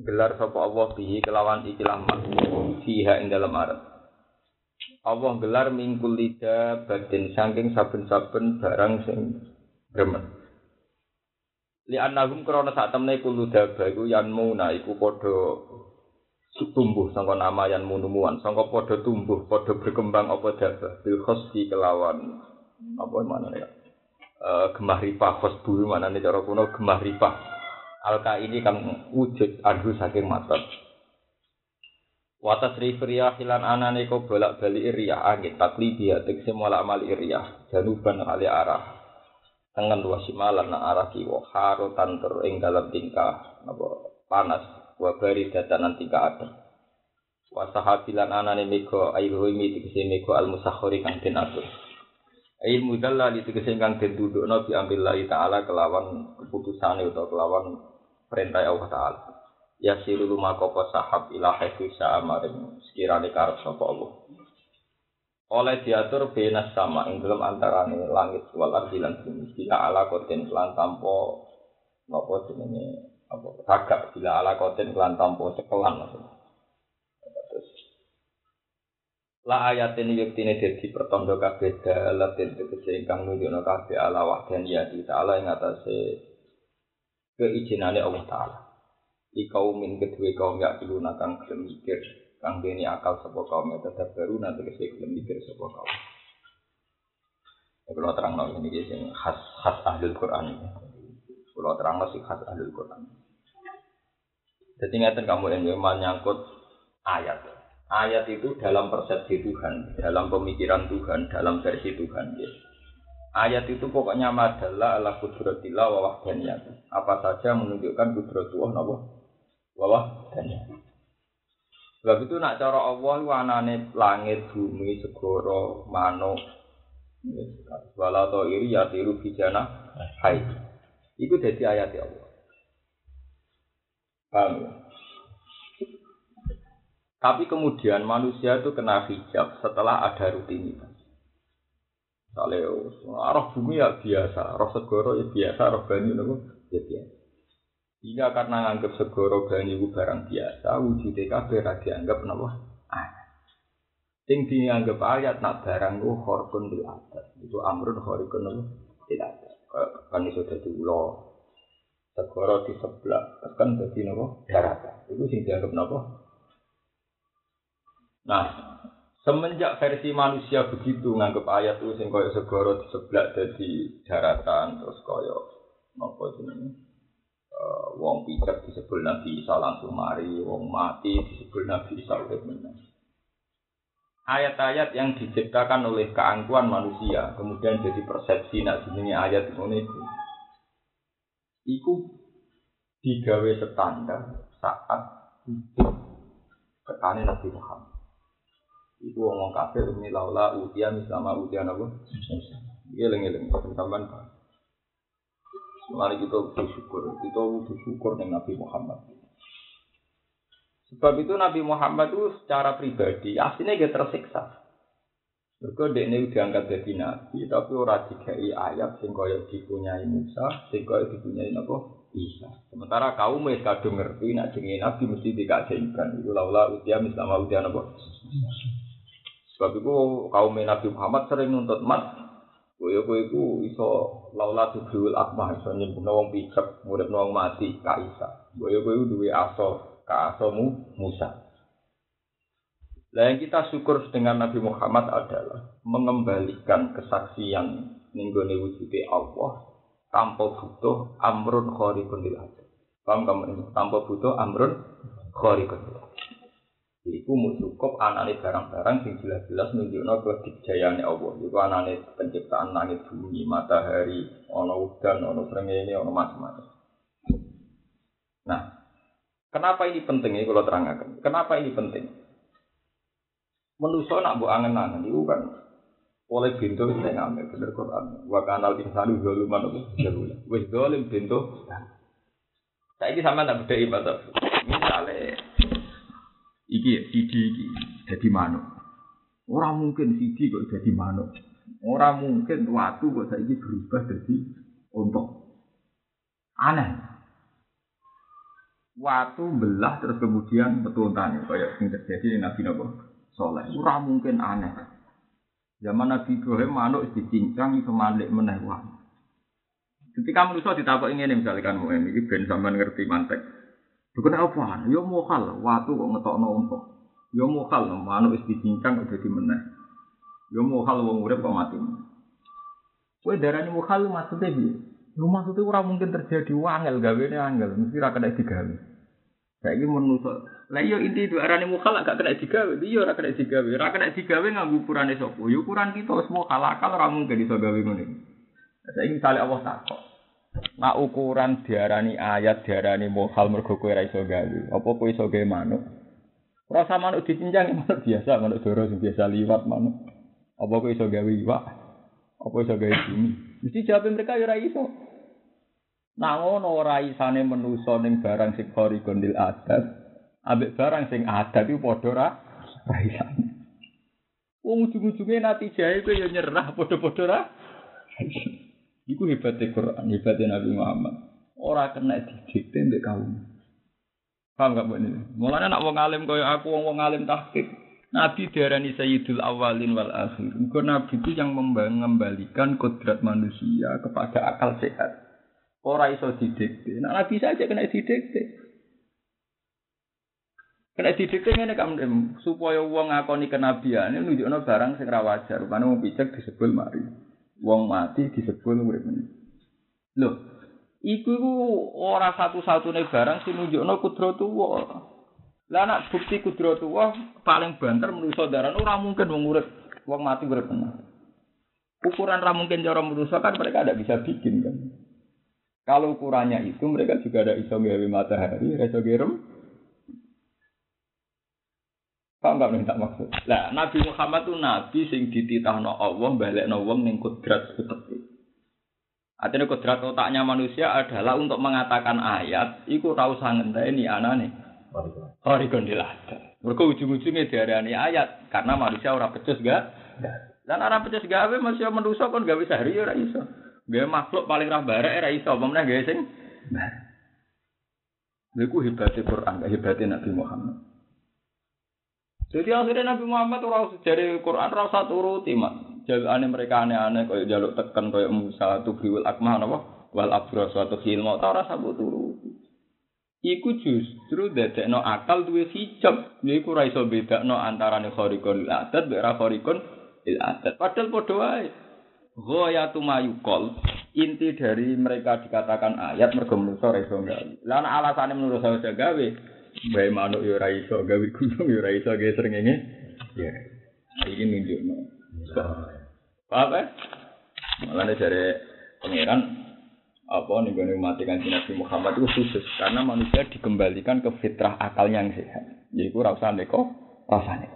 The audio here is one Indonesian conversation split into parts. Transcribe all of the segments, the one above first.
gelar sapa Allah bihi kelawan ikilah makhluk fiha ing dalam arep. Allah gelar mingkul lidah badan saking saben-saben barang sing remen. Li annahum krana sak temne kulo daba iku yanmuna iku padha tumbuh sangka nama yanmunumuan sangka padha tumbuh padha berkembang apa daba bil khosfi kelawan apa manane gemah ripah, khosbu maknane cara kuno gemah ripah. Alka ini kan wujud anhu saking matat. Watas rifriyah hilan anane ko bolak-balik riyah angin taklidi tegese molak-malik riyah januban kali arah. Tengen wa simalan arah kiwa harotan tur ing dalem tingkah napa panas wa bari datanan tingkah adem. Wasahabilan anane mega ayuhimi tegese mega al-musakhkhari kang den atur. Ilmu dalla li tegese kang den dudukna bi amrillahi taala kelawan keputusane utawa kelawan perintah Allah taala. Yasiru lumakopo sahab ilahi fisa amarin sekirane karep sapa Allah. Oleh diatur benas sama ing dalem antarane langit wal ardi lan bumi bila ala koten lan tampo napa jenenge apa tagak bila ala koten lan tampo cekelan maksudnya. La ayatin yuktine dadi pertanda kabeh dalatin tegese ingkang nunjukna kabeh ala wahdaniyah taala ing atase keijinane Allah taala. Iki kaum min kedue kaum ya diluna kang gelem mikir, kang dene akal sapa kaum tetep beruna tegese gelem mikir sapa kaum. Kula terangno niki sing khas Ahlul Quran. Kula terangno sing khas Ahlul Quran. Dadi ngaten kamu ing menyangkut ayat. Ayat itu dalam persepsi Tuhan, dalam pemikiran Tuhan, dalam versi Tuhan. Ya. Ayat itu pokoknya madalla ala qudratillah wa wahdaniyah. Apa saja menunjukkan qudratullah napa? Wa wahdaniyah. Sebab itu nak cara Allah anane langit, bumi, segara, manuk. Wala ta'iri yatiru bijana hai. Itu dadi ayat Allah. Paham ya? Tapi kemudian manusia itu kena hijab setelah ada rutinitas. Misalnya, roh bumi ya biasa, roh segoro ya biasa, roh banyu ya biasa. Hingga karena nganggap segoro banyu itu barang biasa, wujud TKB dianggap ayat. Yang dianggap ayat, nak barang itu horkun bil adat. Itu amrun horkun bil adat. Kan itu jadi ulo. Segoro di sebelah, kan jadi daratan. Itu yang dianggap Nah, semenjak versi manusia begitu nganggep ayat itu sing koyo segara di sebelah dadi daratan terus koyo napa jenenge wong picek di sebelah Nabi Isa langsung mari, wong mati di sebelah Nabi Isa urip meneh. Ayat-ayat yang diciptakan oleh keangkuhan manusia kemudian jadi persepsi nak jenenge ayat ngene iki. Iku digawe standar saat hidup ketane Nabi Muhammad. Iku ngomong kafir ini laula udian sama udian apa? Geleng-geleng teman-teman. Mari kita bersyukur dengan Nabi Muhammad. Sebab itu Nabi Muhammad itu secara pribadi aslinya dia tersiksa. Mergo dekne diangkat dadi nabi tapi ora dikai ayat sing kaya dipunyai Musa, sing kaya dipunyai napa? Isa. Sementara kaum wis kadung ngerti nek jenenge nabi mesti dikajaiban. Iku laula udian sama udian apa? Sebab itu kaum Nabi Muhammad sering nuntut mat, kowe iku iso laula tujuul akmah iso nyembunna wong picek, muridna wong mati ka Isa. Kowe duwe aso, ka asomu Musa. Lah yang kita syukur dengan Nabi Muhammad adalah mengembalikan kesaksian ning gone wujude Allah tanpa butuh amrun khariqun lil adad. Paham kamu? Tanpa butuh amrun khariqun lil adad. Iku mung cukup anane barang-barang sing jelas-jelas nunjukna kejayane Allah. Iku anane penciptaan langit bumi, matahari, ana udan, ana srengenge, ana macam-macam. Nah, Kenapa ini penting ya kalau terangkan? Kenapa ini penting? Manusia nak buat angan-angan itu kan oleh pintu saya ngambil bener Quran. Wa kanal insanu zaluman jahula. Wis zalim pintu. Saiki sampean tak bedheki Pak. Misale iki siji iki dadi manuk. Ora mungkin siji kok dadi manuk. Ora mungkin watu kok saiki berubah dadi unta. Aneh. Watu belah terus kemudian metu untane kaya sing terjadi Nabi Nabi Saleh. Ora mungkin aneh. Zaman Nabi Ibrahim manuk dicincang iso malik meneh wae. Ketika manusia ditakok ingin misalkan mungkin ini ben sampean ngerti mantek. Bukan apa-apa, yo mokal watu kok ngetokno unta. Yo mokal manuk wis dicincang kok dadi meneh. Yo mokal wong urip kok mati. Kowe darani mokal maksude piye? Yo maksude ora mungkin terjadi wangel gawene angel, mesti ra kena digawe. Saiki manusia, lah yo inti darani mokal gak kena digawe, yo ora kena digawe. Ora kena digawe nganggo ukurane sapa? Yo ukuran kita wis mokal akal ora mungkin iso gawe ngene. Saya ingin saling Allah takok. Nak ukuran diarani ayat diarani mohal mergo kowe ra iso gawe. Apa kowe iso gawe manuk? Ora sa manuk dicincang manuk biasa, manuk doro sing biasa liwat manuk. Apa kowe iso gawe iwak? Apa iso gawe bumi? Mesti jawabe mereka ya ora iso. Nah ngono ora isane manusa ning barang sing khariqondil adat, ambek barang sing adat iku padha ra isane. Wong ujug-ujuge natijae kowe ya nyerah padha-padha ra. Iku hebatnya Quran, hebatnya Nabi Muhammad. Orang kena didikte ndek kaum. Paham gak mbok niku? Mulane nek wong alim kaya aku, wong alim tahqiq, Nabi diarani Sayyidul Awwalin wal Akhir. Engko Nabi itu yang mengembalikan kodrat manusia kepada akal sehat. Ora iso didikte. Nek Nabi saja kena didikte. Kena didikte ngene kok supaya wong ngakoni kenabiane nunjukno barang sing ra wajar. Rupane wong picek disebul mari. Wong mati disebul urip meneh. Lho, iku ora satu-satune barang sing nunjukno kudro tuwa. Lah nek bukti kudro tuwa paling banter manusa daran ora mungkin wong urip, wong mati urip meneh. Ukuran ra mungkin cara manusa kan mereka ndak bisa bikin kan. Kalau ukurannya itu mereka juga ndak iso gawe matahari, ra iso gerem. Kau enggak minta maksud. Lah Nabi Muhammad tu nabi sing dititahno Allah balekno wong ning kodrat seperti. Artinya kodrat otaknya manusia adalah untuk mengatakan ayat iku ra usah ngenteni anane. Khariqun lil adat. Mergo ujung-ujunge diarani ayat karena manusia ora pecus gak? Lan ora pecus gawe manusia menusa kon gawe sehari ora iso. Gawe makhluk paling ra barek ora iso, apa meneh gawe sing. Lha iku hebate Quran, hebate Nabi Muhammad. Jadi akhirnya Nabi Muhammad ora sejarah Quran ora usah turuti mak. Jalane mereka aneh-aneh kaya jaluk tekan kaya Musa tubriwil akmah napa wal abras wa tuhilma ora usah turuti. Iku justru dadekno akal duwe hijab. Iku ora iso bedakno antarane khariqul adat mek ra khariqul adat. Padahal padha wae. Ghayatu mayuqal inti dari mereka dikatakan ayat mergo manusa ora iso gawe. Lah ana alasane manusa iso gawe. Bae manuk yo ora iso gawe gunung yo ora iso gawe srengenge. Ya. Iki nunjukno. Apa? Malane jare pangeran apa ning gone mati Kanjeng Nabi Muhammad itu khusus karena manusia dikembalikan ke fitrah akalnya yang sehat. Yaiku ora usah neko rasane.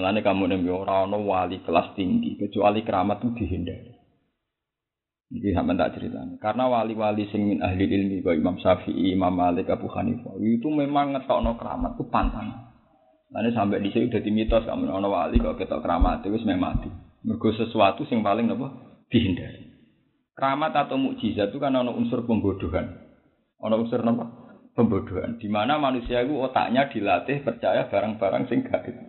Malane kamu ning ora ana wali kelas tinggi kecuali keramat itu dihindari. Jadi sampean tak ceritane. Karena wali-wali sing min ahli ilmi kaya Imam Syafi'i, Imam Malik, Abu Hanifah itu memang ngetokno keramat ku pantang. Lane sampe dhisik dadi mitos kamu ana wali kok ketok keramat wis meh mati. Mergo sesuatu sing paling napa dihindari. Keramat atau mukjizat itu kan ana unsur pembodohan. Ana unsur napa? Pembodohan. Di mana manusia itu otaknya dilatih percaya barang-barang sing gaib.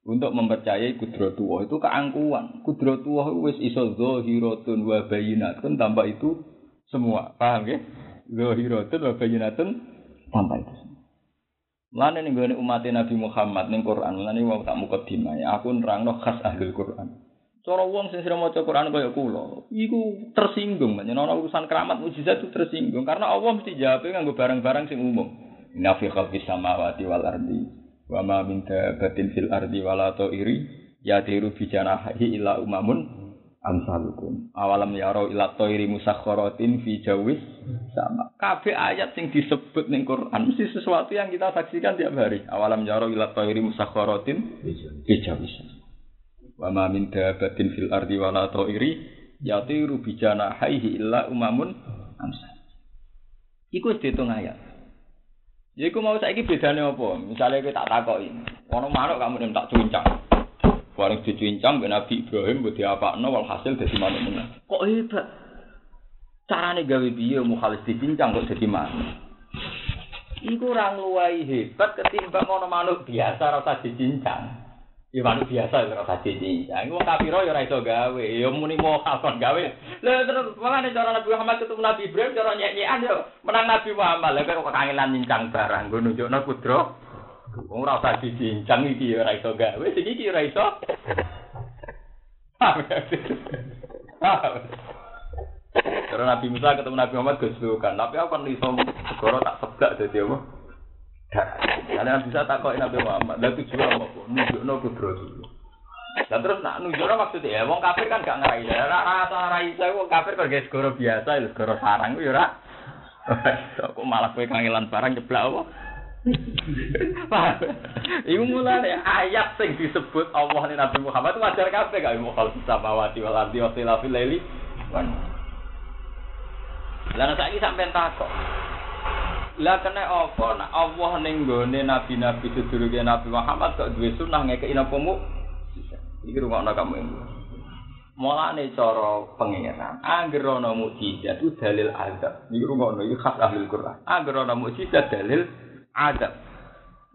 Untuk mempercayai kudratullah itu keangkuhan. Kudratullah wis iso zahiratun wa bayinatun tanpa itu semua. Paham nggih? Zahiratun wa bayinatun tanpa itu. Lan ning gone umat Nabi Muhammad ning Quran lan wau tak mukadimah. Aku nerangno khas ahlul Quran. Cara wong sing sira maca Quran kaya kula, iku tersinggung menyang ana urusan keramat mukjizat itu tersinggung karena Allah mesti jawab nganggo barang-barang sing umum. Inna fi khalqis samawati wal ardi. Wa ma min dabbatin fil ardi wala ta'iri yatiru bi janahihi illa umamun amsalukum. Awalam yarau ila thairi musakhkharatin fi jawis sama. Kabeh ayat sing disebut ning Quran mesti sesuatu yang kita saksikan tiap hari. Awalam yarau ila thairi musakhkharatin fi jawis. Wa ma min dabbatin fil ardi wala thairi yatiru bi janahihi illa umamun amsal. Iku wis diitung ayat. Ya iku mau saiki bedane apa? Misale kowe tak takoki, ana manuk kamu nem tak cuncang. Barang dicincang ben Nabi Ibrahim mbok diapakno walhasil dadi manuk meneh. Kok hebat. Carane gawe piye mukhalis dicincang kok dadi manuk. Iku ora ngluwahi hebat ketimbang ana manuk biasa ora usah dicincang. Ya manuk biasa ora usah dicincang. Wong kafiro ya ora iso gawe, ya muni mukhalis gawe. Lah terus walane cara Nabi Muhammad ketemu Nabi Ibrahim cara nyek-nyekan yo menang Nabi Muhammad. Lah kok kangelan nyincang barang nggo nunjukno kudro. Wong ora usah dicincang iki ora iso gawe, sing iki ora iso. Karena Nabi Musa ketemu Nabi Muhammad guslukan, tapi aku kan iso segoro tak sebak dadi apa? Karena bisa takoki Nabi Muhammad, lha tujuan apa? Nunjukno kudratu. Lah terus nak nunjukno maksude ya wong kafir kan gak ngerai. Ora ora iso wong kafir kok segoro biasa, segoro sarang ku ya ora. Kok malah kowe kangelan barang jeblak apa? Iku mulane ayat sing disebut Allah lan Nabi Muhammad itu wajar kabeh gak mukhalif samawati wal ardi wa tilafil laili. Lan saiki sampean takok. Lah kene apa nek Allah ning gone nabi-nabi sedurunge Nabi Muhammad kok duwe sunah ngekeki napa mu? Iki rungokno kamu iki. Mulane cara pengeran anggere ana mukjizat itu dalil azab. Iki rungokno iki khas ahli Al-Qur'an. Anggere ana mukjizat dalil adab.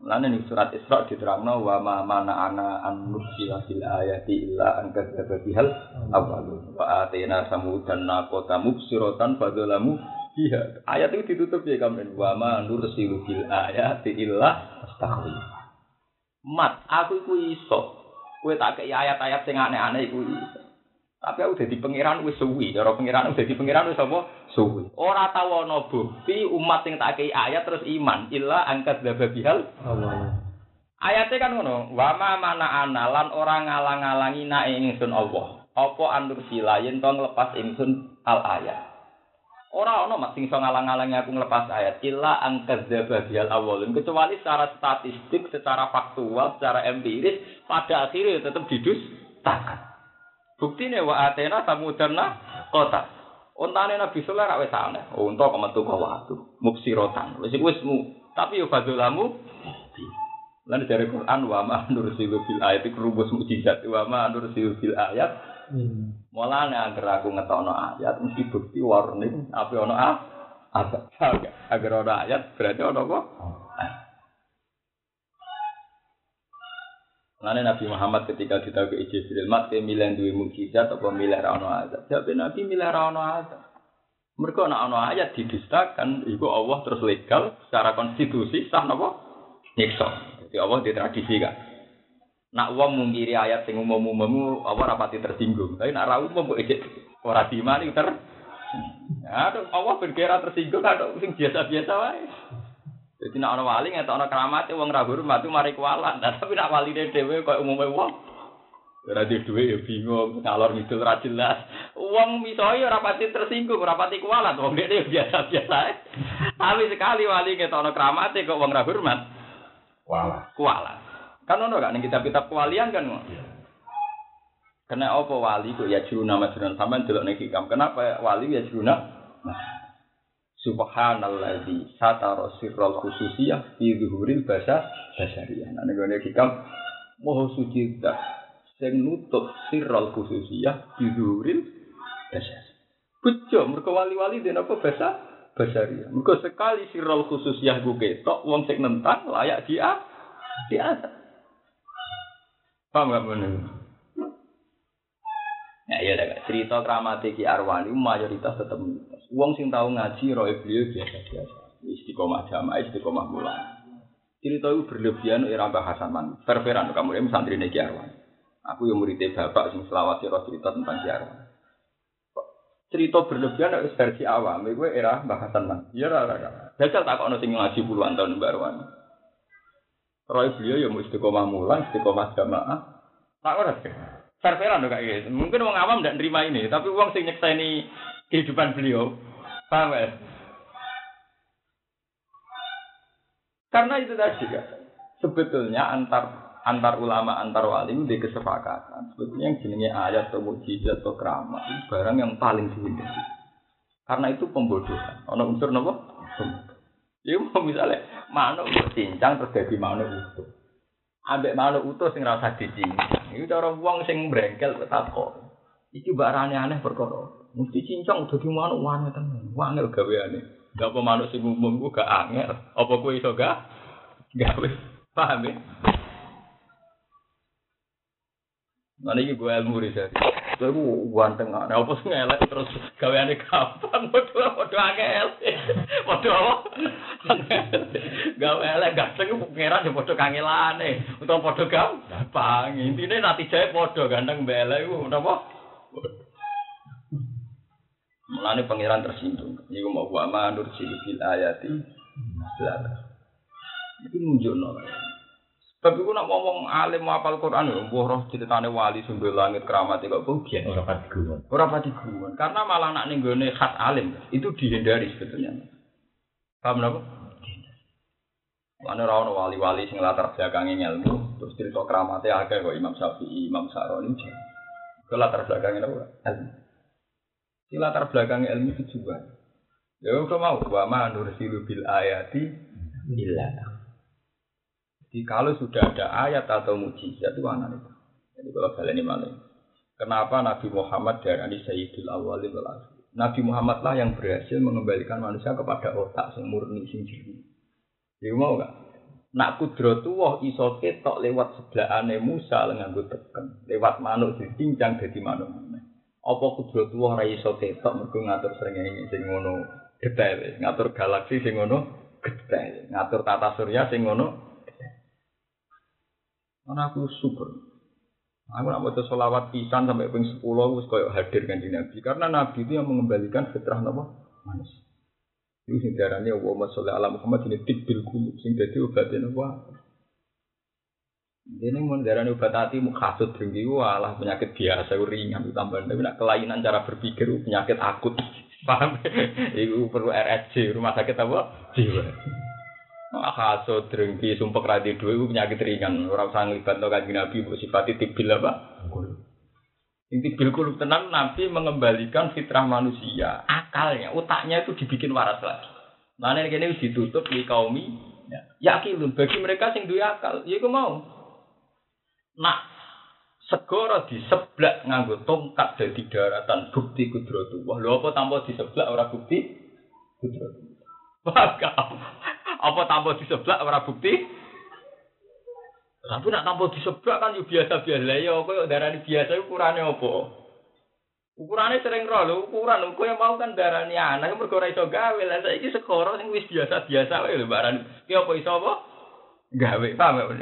Lalu di surat Isra diterangkan wa ma mana'ana an nursila fil ayati illa an kadzdzaba bihal awwalun wa atayna samudan naqata mubsiratan fadzalamu biha. Ayat itu ditutup ya kamen wa ma nursilu fil ayati illa astaghfir. Mat aku iku iso. Kowe tak kei ayat-ayat sing aneh-aneh iku iso. Tapi aku dadi pangeran wis suwi, cara pangeran dadi pangeran wis apa? Suwi. Ora tau ana bukti umat sing tak kei ayat terus iman, illa angkat dzabihal. Allah. Ayate kan ngono, wa ma mana analan ora ngalang-alangi nak ingsun Allah. Apa andur silayen to nglepas ingsun al ayat. Ora ana mas sing iso ngalang-alangi aku nglepas ayat, illa angkat dzabihal awalun. Kecuali secara statistik, secara faktual, secara empiris pada akhirnya tetap didustakan. Buktine wa atena samudarna kota. Ontane Nabi Sula ra wis aneh. Unta kok metu kok watu. Mubsirotan. Wis iku wismu. Tapi yo fadzulamu. Lan dari Quran wa ma nursilu fil ayati rumus mukjizat wa ma nursilu fil ayat. Mulane agar aku ngetokno ayat mesti bukti warning ape ana ayat. Agar ana ayat berarti ana apa? Karena Nabi Muhammad ketika ditawaki Jibril mat milih duwe mukjizat apa milih ra ono azab. Jawabe Nabi milih ra ono azab. Mergo nek ono ayat didustakan iku Allah terus legal secara konstitusi sah napa? Nyiksa. Jadi Allah ditradisikan. Nek wong mungkiri ayat sing umum-umum apa rapati tersinggung. Tapi nek ra umum kok ejek ora dimani ter. Ya Allah berkira tersinggung ada sing biasa-biasa wae. Jadi nak orang wali nggak tahu orang keramat, uang ragu rumah tu mari kualan. Tapi nak wali dewe kau umumnya uang. Radio dewe ya bingung, ngalor gitu racilas. Uang misalnya rapati tersinggung, rapati kualan. Uang dia biasa-biasa. Tapi sekali wali nggak tahu orang keramat, kau uang ragu rumah. Kualan. Kan ono gak nih kitab-kitab kualian kan? Kena apa wali kok ya juna majunan sampean delok nek ikam. Kenapa wali ya juna? Subhanalladzi satara sirral khususiyah fi zuhuril basariyah. Nah ngene iki kan moho suci ta sing nutup sirral khususiyah fi zuhuril basariyah. Bejo mergo wali-wali dene apa basariyah. Mergo sekali sirral khususiyah ku ketok wong sing nentang layak dia. Paham gak meneh? Ya iya dak cerita kramate Ki Arwani mayoritas tetep mitos. Wong sing tau ngaji roe beliau biasa-biasa. Istiqomah jamaah, istiqomah mulan. Cerita iku berlebihan ora bahasan man. Perperan kamu santrine Ki Arwani. Aku yo murid bapak sing selawat karo cerita tentang Ki Arwani. Cerita berlebihan wis versi awam, kowe era bahasan man. Ya ora. Jajal takokno sing ngaji puluhan tahun Mbak Arwani. Roe beliau yo istiqomah mulan, istiqomah jamaah. Tak ora. fair-fairan loh Kak Yus. Mungkin orang awam tidak nerima ini, tapi orang sing nyekseni kehidupan beliau. Paham ya? Karena itu tadi Kak. Sebetulnya antar ulama, antar wali itu kesepakatan. Sebetulnya yang jenenge ayat atau mukjizat atau keramat itu barang yang paling dihindari. Karena itu pembodohan. Ana unsur napa? Ya misalnya manuk cincang terus dadi manuk utuh. Ambek manuk utuh sing ora usah dicincang. Iku cara wong sing brengkel ketakok. Iki barane aneh perkara. Mesti cincang dadi manuk wae tenan. Wangel gaweane. Gak apa manuk sing umum ku gak angel. Apa kuwi iso gak? Gawe. Paham ya? Nah iki gue ilmu riset. Aku ganteng gak ada apa ngelek terus gaweane kapan waduh angel waduh apa? Gawe elek ganteng pengeran ya waduh kangelane untuk waduh gampang intinya nanti jahit waduh ganteng belek apa? Mulanya pengeran tersinggung ini aku mau wama nur silifil ayati ini nunjuk nolak. Tapi aku nak ngomong alim hafal Quran ya, mbah roh ceritane wali sumber langit keramat kok bugian ora pati gumun. Ora pati gumun karena malah nak ning gone khat alim itu dihindari sebetulnya. Paham napa? Ana ora ono wali-wali sing latar belakange ilmu, terus cerita keramate akeh kok Imam Syafi'i, Imam Syafi'i. Kok latar belakange ora? Si latar belakange ilmu tujuan. Ya kok mau wa ma nursilu bil ayati billah. Kalau sudah ada ayat atau mukjizat itu anak itu. Jadi kalau kalian ini malah, kenapa Nabi Muhammad darani Sayyidul Awwalin wal Akhirin? Nabi Muhammad lah yang berhasil mengembalikan manusia kepada otak sing murni sing jernih. Iku mau enggak? Nak kudratullah iso ketok lewat sebelahane Musa nganggo teken, lewat manuk dicincang dadi manuk meneh. Apa kudratullah ora iso ketok mergo ngatur srengenge sing ngono detail, ngatur galaksi sing ngono detail, ngatur tata surya sing ngono. Karena aku syukur. Aku nak baca solawat pisan sampai ping 10 aku koyok hadir kanjeng Nabi. Karena Nabi itu yang mengembalikan fitrah manusia. Itu sing diarani Allahumma sholli ala Muhammad ini tibbil qulub sing dadi obate napa. Dene mun diarani obat hati mukhasud dengki walah penyakit biasa ringan tambahan tapi nak kelainan cara berpikir penyakit akut. Paham? Iku perlu RSJ, rumah sakit apa? Jiwa. Hasud, drengki, sumpek rati dua itu penyakit ringan. Orang usah ngelibat no kanjeng Nabi sifatnya tibil apa? Kulub. Tibil kulub tenang Nabi mengembalikan fitrah manusia. Akalnya, otaknya itu dibikin waras lagi. Nah ini ditutup di kaumi yakilun, bagi mereka sing duwe akal. Ya aku mau nak segoro diseblak nganggo tongkat dari daratan bukti kudratullah. Lho apa tanpa diseblak ora bukti kudratullah. Apa tambah di sebelah ora bukti? Tapi nak tambah di sebelah kan yo biasa-biasa lah ya koyo darani biasa ukurane apa? Ukurane sering ro lho, ukuran kowe mau kan darani anak mergo ora iso gawe. Lah saiki sekoro sing wis biasa-biasa wae lho barani. Ki apa iso apa? Gawe paham kok.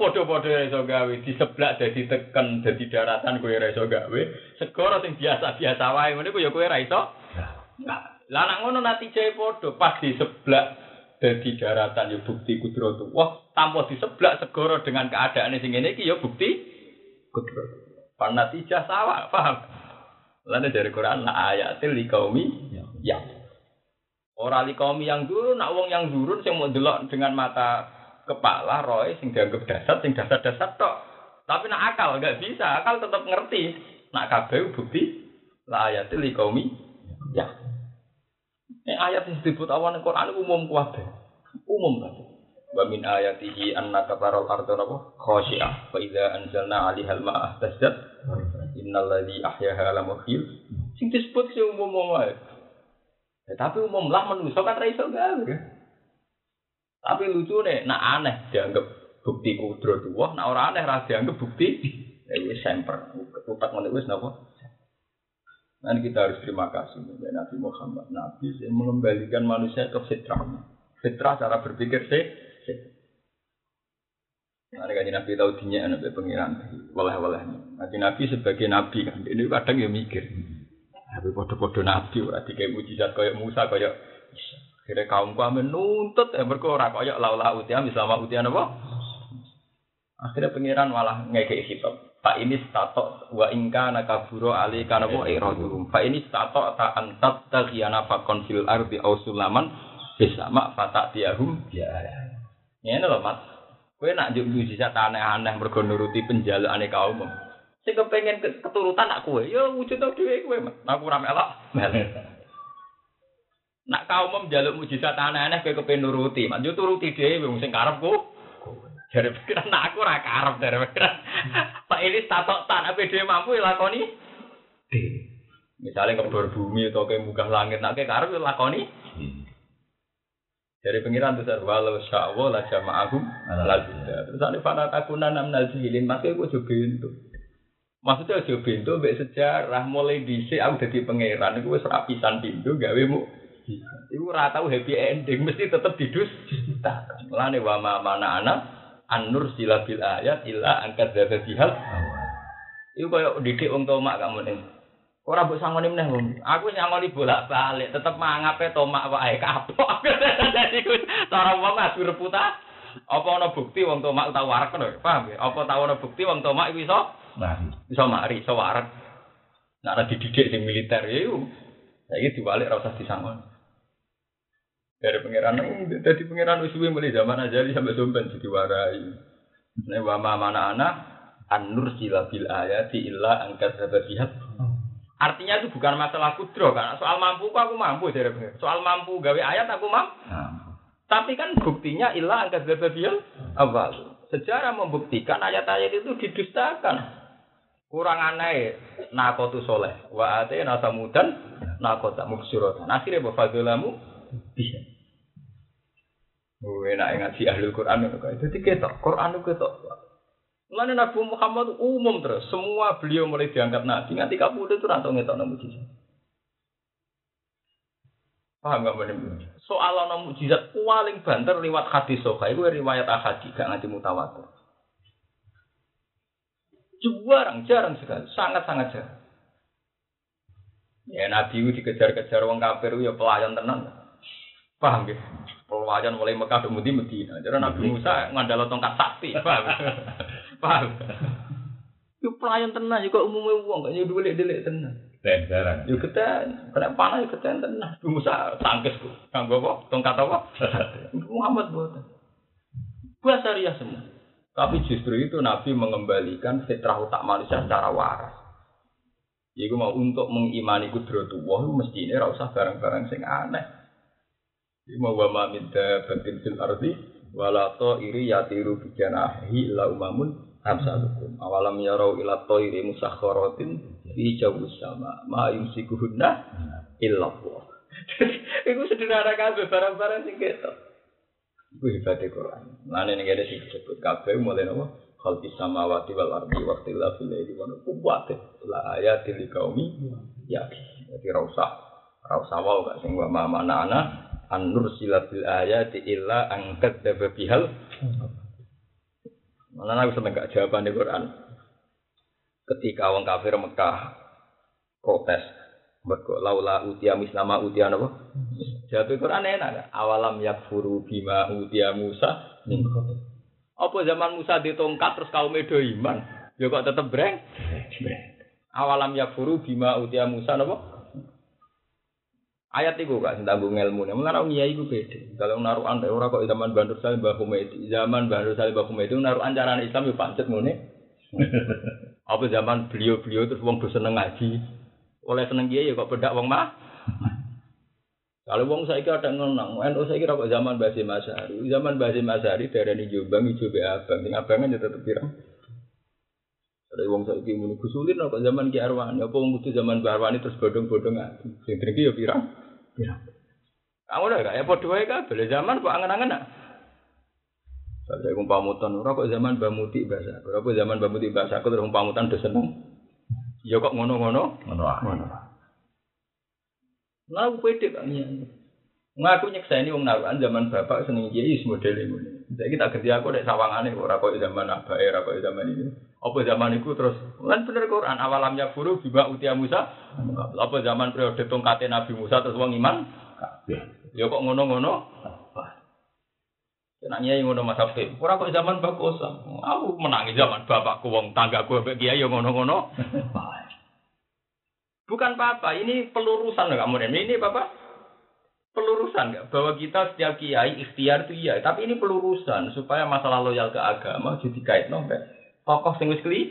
Padha-padha ora iso gawe, di sebelah dadi teken, dadi daratan kowe ora iso gawe. Sekoro sing biasa-biasa wae ngene koyo kowe ora iso. Lah nek ngono natijae padha pas di seblak dadi daratan ya bukti kudratullah tanpa di seblak segoro dengan keadaane sing ngene iki ya bukti kudratullah pan natijah sawa paham lan dari Quran la ayatil liqaumi ya ora liqaumi yang durun nak wong yang durun sing mau delok dengan mata kepala roe sing dianggap dasar sing dasar-dasar tok tapi nak akal enggak bisa akal tetap ngerti nak kabeh bukti la ayatil liqaumi ya. Nek ayat sing disebut awan ning Quran umum kabeh. Umum kabeh. Wa min ayatihi annaka taral arda rabbaka khashi'ah fa idza anzalna 'alaihal ma'a tasad innal ladzi ahyaha la muhyil. Sing disebut sing umum wae. Tapi umum lah manusa kan ra iso gawe. Tapi lucune nek aneh dianggap bukti kudratullah, nek ora aneh ra dianggap bukti wis semper. Ketupat ngene wis napa? Dan kita harus terima kasih kepada Nabi Muhammad. Nabi yang mengembalikan manusia ke fitrahnya. Fitrah cara berpikir Nah, ini Nabi tahu dinya Nabi pengiran. Walah-walahnya. Nabi sebagai Nabi kan. Ini kadang ya mikir. Nabi podo-podo Nabi. Berarti kayak mujizat kayak Musa kayak. Kira kaum kuah menuntut. Mereka orang kayak laulah utiam. Islamah utiam apa? Akhirnya pengiran malah ngekei hibab. Pak ini stato wa ingka nakaburo ali kanabu irodurum. Pak ini stato ta antat ta khiana fakon fil ardi ausulaman bisama fatak tiahum. Ya, ini loh mas. Kau nak jumlah jisat aneh-aneh bergonuruti penjaluane kaum. Sing kepengen keturutan aku, ya wujud tau dhewe kowe mas. Aku ora melok. Nak kaum njaluk mujizat aneh-aneh kowe kepen nuruti, manjur turuti dhewe wong sing karepku. Dari pikiran aku ora karep dari pikiran. Pak ini statok tan ape dhewe mampu lakoni. Misale kebor bumi utawa ke munggah langit nek karep lakoni. Dari pengiran besar walau sya'wa la jama'ahum ala billah. Terus ane fanatakuna namnal jilin mate ku juga entuk. Maksudnya juga entuk mbek sejarah mulai dhisik aku dadi pangeran iku wis rapisan pindho gawemu. Ibu rata tahu happy ending mesti tetap didus. Mulane wa mana anak an-nur sila bil ayat illa angkat dari jihad. Ibu koyok didik wong tomak kamu nih. Orang buat sangoni meneh wong. Aku sangoni bolak balik tetap mangape tomak wae kapok. Jadi cara wong masih reputa. Apa ana bukti wong tomak tawarkan? Paham ya? Apa tahu ana bukti wong tomak iku iso? Iso mari, iso warak. Nek ana dididik sing militer ya iku. Saiki diwalik ora usah disangoni. Dari pangeran, dari pangeran usui mulai zaman ajali sampai dompen jadi warai. Wama mana anak an-nur sila bil ayati illa angkat terlihat. Artinya itu bukan masalah kudro kan. Soal mampu aku mampu dari pangeran. Soal mampu gawe ayat aku mampu. Tapi kan buktinya illa angkat terlihat. Awal sejarah membuktikan ayat-ayat itu didustakan. Kurang aneh. Nakotu soleh. Wa ate nasamudan nakota muksurotan. Akhirnya bafadulamu. Bisa. Enak ngaji Ahlul Quran itu kok. Dadi ketok, Quran itu ketok. Mulane Nabi Muhammad umum terus, semua beliau mulai diangkat nabi nganti kapundhut itu ra tau ngetokno mukjizat. Paham gak bener? Soal ana mukjizat paling banter liwat hadis sahih, iku riwayat ahadi gak nganti mutawatir. Jarang sekali, sangat-sangat jarang. Ya Nabi itu dikejar-kejar wong kafir ya pelayan tenan. Paham nggih. Pelayan mulai Mekah ke Madinah. Jadi Nabi Musa ngandalo tongkat sakti, paham. Paham. Yo pelayan tenan yo kok umume wong kok yo delik-delik tenan. Tenan. Yo ketan, kena panah yo ketan tenan. Nabi Musa tangkes ku. Kanggo apa? Tongkat apa? Muhammad boten. Kuwi syariah semua. Tapi justru itu Nabi mengembalikan fitrah utak manusia secara waras. Iku mau untuk mengimani kudratullah mesti ini ora usah barang-barang sing aneh. Ima wa ma min dabatin fil ardi wala ta'iri yatiru bijanahi la umamun amsalukum awalam yarau ila ta'iri musakhkharatin fi jawis sama ma yumsikuhunna illallah. Iku sederhana kabeh barang-barang sing ketok. Iku hibate Quran. Lan nek ngene sing disebut kabeh mulai napa khalqis samawati wal ardi wa ikhtilafil laili wan nahari la ayatil liqaumi yaqilun. Dadi ra usah wae gak sing wa mana ana an-nur silabil ayati illa angkat dababihal. Malah aku seneng gak jawabane Quran. Ketika wong kafir Mekah protes, mergo laula utiya mislama utiya napa? Jawab Quran enak. Awalam yakfuru bima utiya Musa ning kote. Apa zaman Musa ditongkat terus kaum edo iman? Ya kok tetep breng? Awalam yakfuru bima utiya Musa napa? Ayat itu gak tanggung ilmu nih, mengenai nyai itu beda. Kalau naruhan orang kok zaman Bandur Salim Bakumedi, zaman Bandur Salim Bakumedi naruhan cara Islam itu pancet nih. Apa zaman beliau-beliau terus wong berseneng ngaji, oleh seneng dia ya kok bedak wong mah. Kalau wong saya kira ada ngenang, NU saya kira kok zaman Basim Asyari, daerah di Jombang, Jombang abang, tinggal abangnya tetap pirang. Dari wong saiki muni kusulin kok zaman Ki Arwani, apa wong kudu zaman Ki Arwani terus bodong-bodong ati. Sing drengki ya pirang. Pirang. Kamu lho gak padha wae kabeh zaman kok angen-angen. Saiki pamutan ora kok zaman Mbah Muti bahasa. Ora kok zaman Mbah Muti bahasa kok terus pamutan do seneng. Ya kok ngono-ngono, ngono ae. Lah petik kok nyen. Ngaku nyekseni wong narukan zaman bapak seneng iki is modele ngene. Saiki tak ganti aku nek sawangane ora kok zaman abae, ora kok zaman iki. Apa zaman itu terus kan bener Quran awalamnya buruk juga utia Musa. Apa zaman periode tongkate Nabi Musa terus wong iman? Ya kok ngono-ngono. Nanya yang ngono Mas Abdi. Ora kok zaman bagus. Aku menangi zaman bapakku wong tanggaku mbek kiai yo ngono-ngono. Bukan apa-apa, ini pelurusan enggak murid. Ini Bapak pelurusan enggak bahwa kita setiap kiai ikhtiar itu iya, tapi ini pelurusan supaya masalah loyal ke agama jadi dikaitno mbek tokoh sing wis kliwat.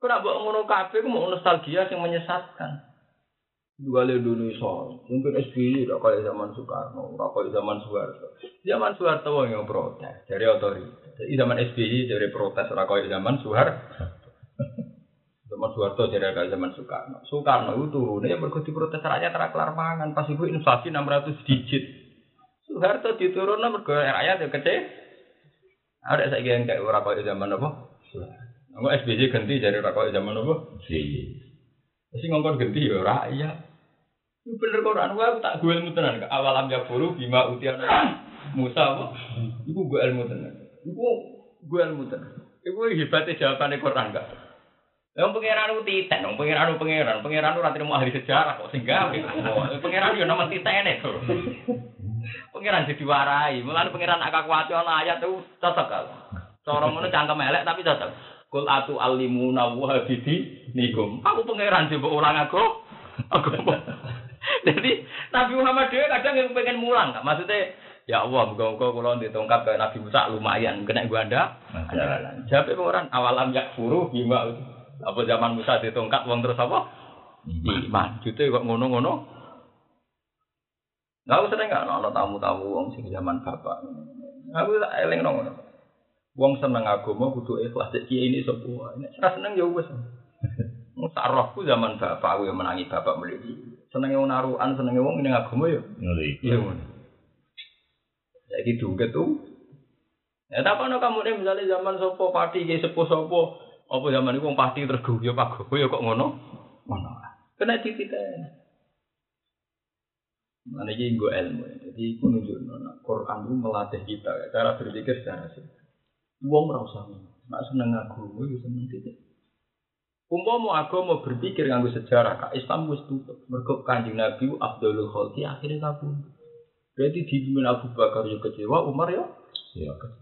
Kok nak mbok ngono kabeh ku mau nostalgia sing menyesatkan. Dua le Indonesia, mungkin SBY tidak kaya zaman Soekarno, tidak kaya zaman Soeharto. Zaman Soeharto yang protes dari otoriter. Jadi zaman SBY dari protes, tidak kaya zaman Soeharto. Zaman Soeharto dari kaya zaman Soekarno. Soekarno itu turunnya yang berikut diprotes rakyat terkelar mangan. Pas ibu inflasi 600 digit. Soeharto diturunnya bergerak rakyat yang kecil. Ada saya yang kayak orang kaya zaman apa? Soeharto. SBY ganti dari orang kaya zaman apa? SBY. Mesti ngongkon ganti ya rakyat. Bener Quran wae tak gue ilmu tenan gak awalam ya buru bima utiana Musa apa? Iku gue ilmu tenan. Iku hebate jawabane Quran gak. Wong pangeran titen, wong pangeran ora trimo ahli sejarah kok sing gawe. Pangeran yo nama titene to. Pangeran diwarai, mulane pangeran akak kuwat ana ayat itu cocok gak. Cara ngono cangkem elek tapi cocok. Kul atu alimuna wa bidi nikum. Aku pangeran jebok ulang aku. Jadi Nabi Muhammad dhewe kadang yang pengen mulang, Kak. Maksudnya, ya Allah, muga-muga kula ditongkap kayak Nabi Musa lumayan kena gua ndak. Jape pangeran awalam yakfuru bima. Apa zaman Musa ditongkat wong terus apa? Iman. Jute kok ngono-ngono. Lah wis nek ana tamu-tamu wong sing zaman bapak. Aku tak elingno ngono. Wong seneng agama kudu ikhlas iki ini semua. Nek ora seneng ya wis. Wong sak rohku zaman bapak aku ya menangi bapak mleki. Senenge wong narukan, senenge wong ning agama ya. Iya ngono. Saiki duket tuh. Ya ta kono kamune misale zaman sapa pati iki sepo-sepo apa zaman iku wong pati terus guyu Pak Gowo ya kok ngono? Ngono. Kena dititeni. Lan iki nggo ilmu. Jadi iku nunjukno nek Quran itu melatih kita cara berpikir secara sederhana. Wong ora usah nek seneng agama yo seneng titik. Umpama agama berpikir nganggo sejarah, Kak Islam wis tutup. Mergo Kanjeng Nabi Abdul Khalti akhire kabur. Berarti dibimbing Abu Bakar yo kecewa, Umar yo ya kecewa.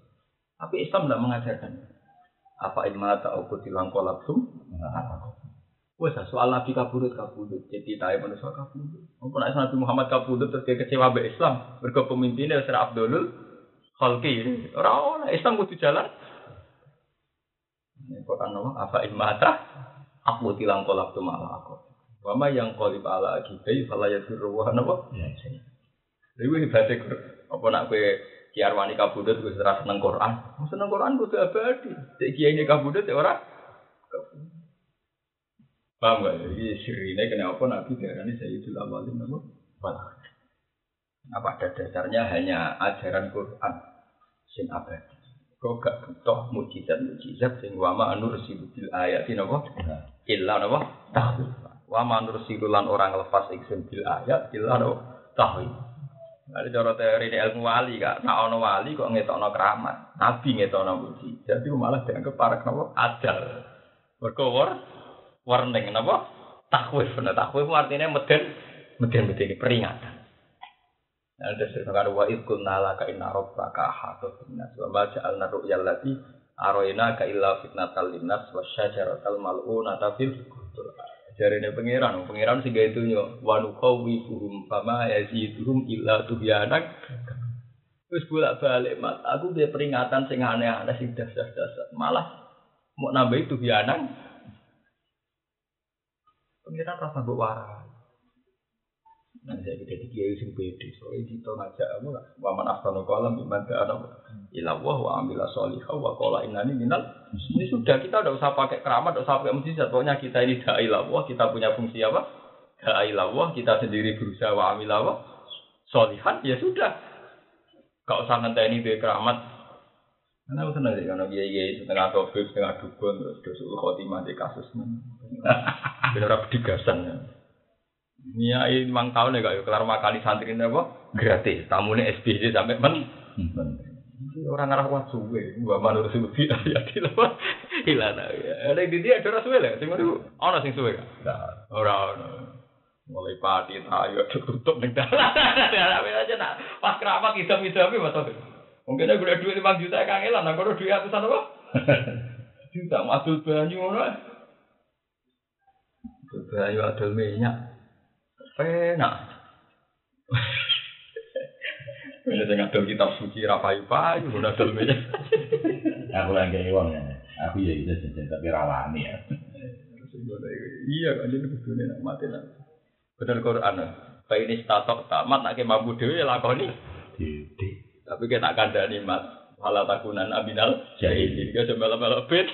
Tapi Islam ndak mengajarkan. Apa ilmat atau kutilang kolapsum? Nah. Wes soal Nabi kabudut, jadi tae manusia kabudut. Apa nek Nabi Muhammad kabudut terus kecewa be Islam, mergo pemimpinnya Sir Abdul Khalki, orang Islam butuh jalan. Quran Allah, apa imata? Aku tilang kolab tu malah aku. Mama yang kolib ala akibay, falah yang diruah nabo. Lebih berarti apa nak kue Ki Arwani kabudut, kue serasa senang Quran. Senang Quran butuh abadi. Cik Kiai ni kabudut, orang. Faham tak? Jadi sirine kenapa Nabi Darani Sayyidul Awwalin nabo? Nah, pada dasarnya hanya ajaran Quran sing abadi. Kau gak butuh mujizat sing wama nursilu bil ayati napa? Illa napa? Tahwil. Wama nursilu lan orang lepas iksun bil ayat illa napa? Tahwil. Ada cara teori ilmu wali gak? Nah, ono wali kok ngetokno keramat. Nabi ngetokno mujizat iku malah dianggap parek napa? Ajal. Mergo warning napa? Tahwil. Nah, tahwil artinya meden peringatan. Ada sesuatu wa ikunna la ka inna rabbaka haqqun inna wa ja'alna ru'yal lati araina ka illa fitnatal linnas wasyajaratal mal'una tafil jarene pangeran sing gawe donya wa nuqawwifuhum fama yaziduhum illa tubyanak wis bolak-balik mas aku dia peringatan sing aneh-aneh sing dasar-dasar malah mau nambahi tubyanak pangeran rasa mbok warai. Nah, saya jadi kiai sing pede. Soalnya kita ngajak apa lah? Waman asanu kalam ibadah apa? Ilawah wa ambilah solihah wa kola inani minal. Ini sudah kita tidak usah pakai keramat, tidak usah pakai mujizat. Pokoknya kita ini dai ilawah, kita punya fungsi apa? Dai ilawah, kita sendiri berusaha wa ambilah solihah. Ya sudah. Kau usah ngenteni be keramat. Karena aku senang sih kalau kiai setengah topik, setengah dukun terus dosul khotimah di kasusnya. Benar-benar digasan. Nia ini mang tahun ya kak, kelar makali santri ini apa? Gratis, tamunya SBJ sampai orang arah wasuwe, gua malu sebuti ayati lepas hilang. Ada di dia ada suwe lah, cuma tu, orang sing suwe kak, orang mulai pati ayo tutup ning dalan. Dalan aja nak. Pas keramat idam-idami wae. Mungkin nek golek duit 5 juta kangelan, nek ora duit atusan apa? Juta masuk banyu ngono. Banyu adol minyak. Enak. Wis nek adol kitab suci ra payu-payu adol minyak. Aku lagi wong. Aku ya itu jeneng tapi rawani ya. Iya kan ini begini nak mati lah. Benar Quran. Kayak ini statok tamat nak ke mampu dewi lakoni. Tapi kita nak kandani mat. Halat takunan abinal jahil. Kita cuma melok pet.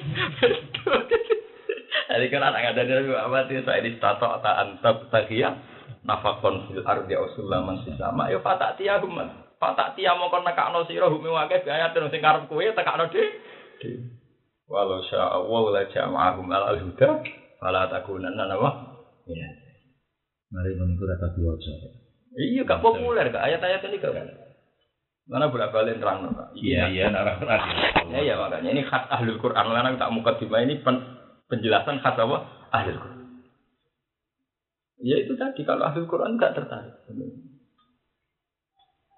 Jadi kalau nak kandani mati saya ini statok tak antab takia. Nafakon fil ardi ausulaman sisama. Yo patak tia guman. Patak tia mau kau nak no siro humi wakai biaya terus singkarap kue tak no de. Walau sya'awau la jama'ahum al-huda fala takunanna nawa ya mari meniku rata diwaca iya gak populer gak ayat-ayat ini gak mana bolak-balik terang Pak iya narasi ya makanya ini khas ahlul Quran lan tak mukadimah ini penjelasan khas apa ahlul Quran ya itu tadi kalau ahlul Quran gak tertarik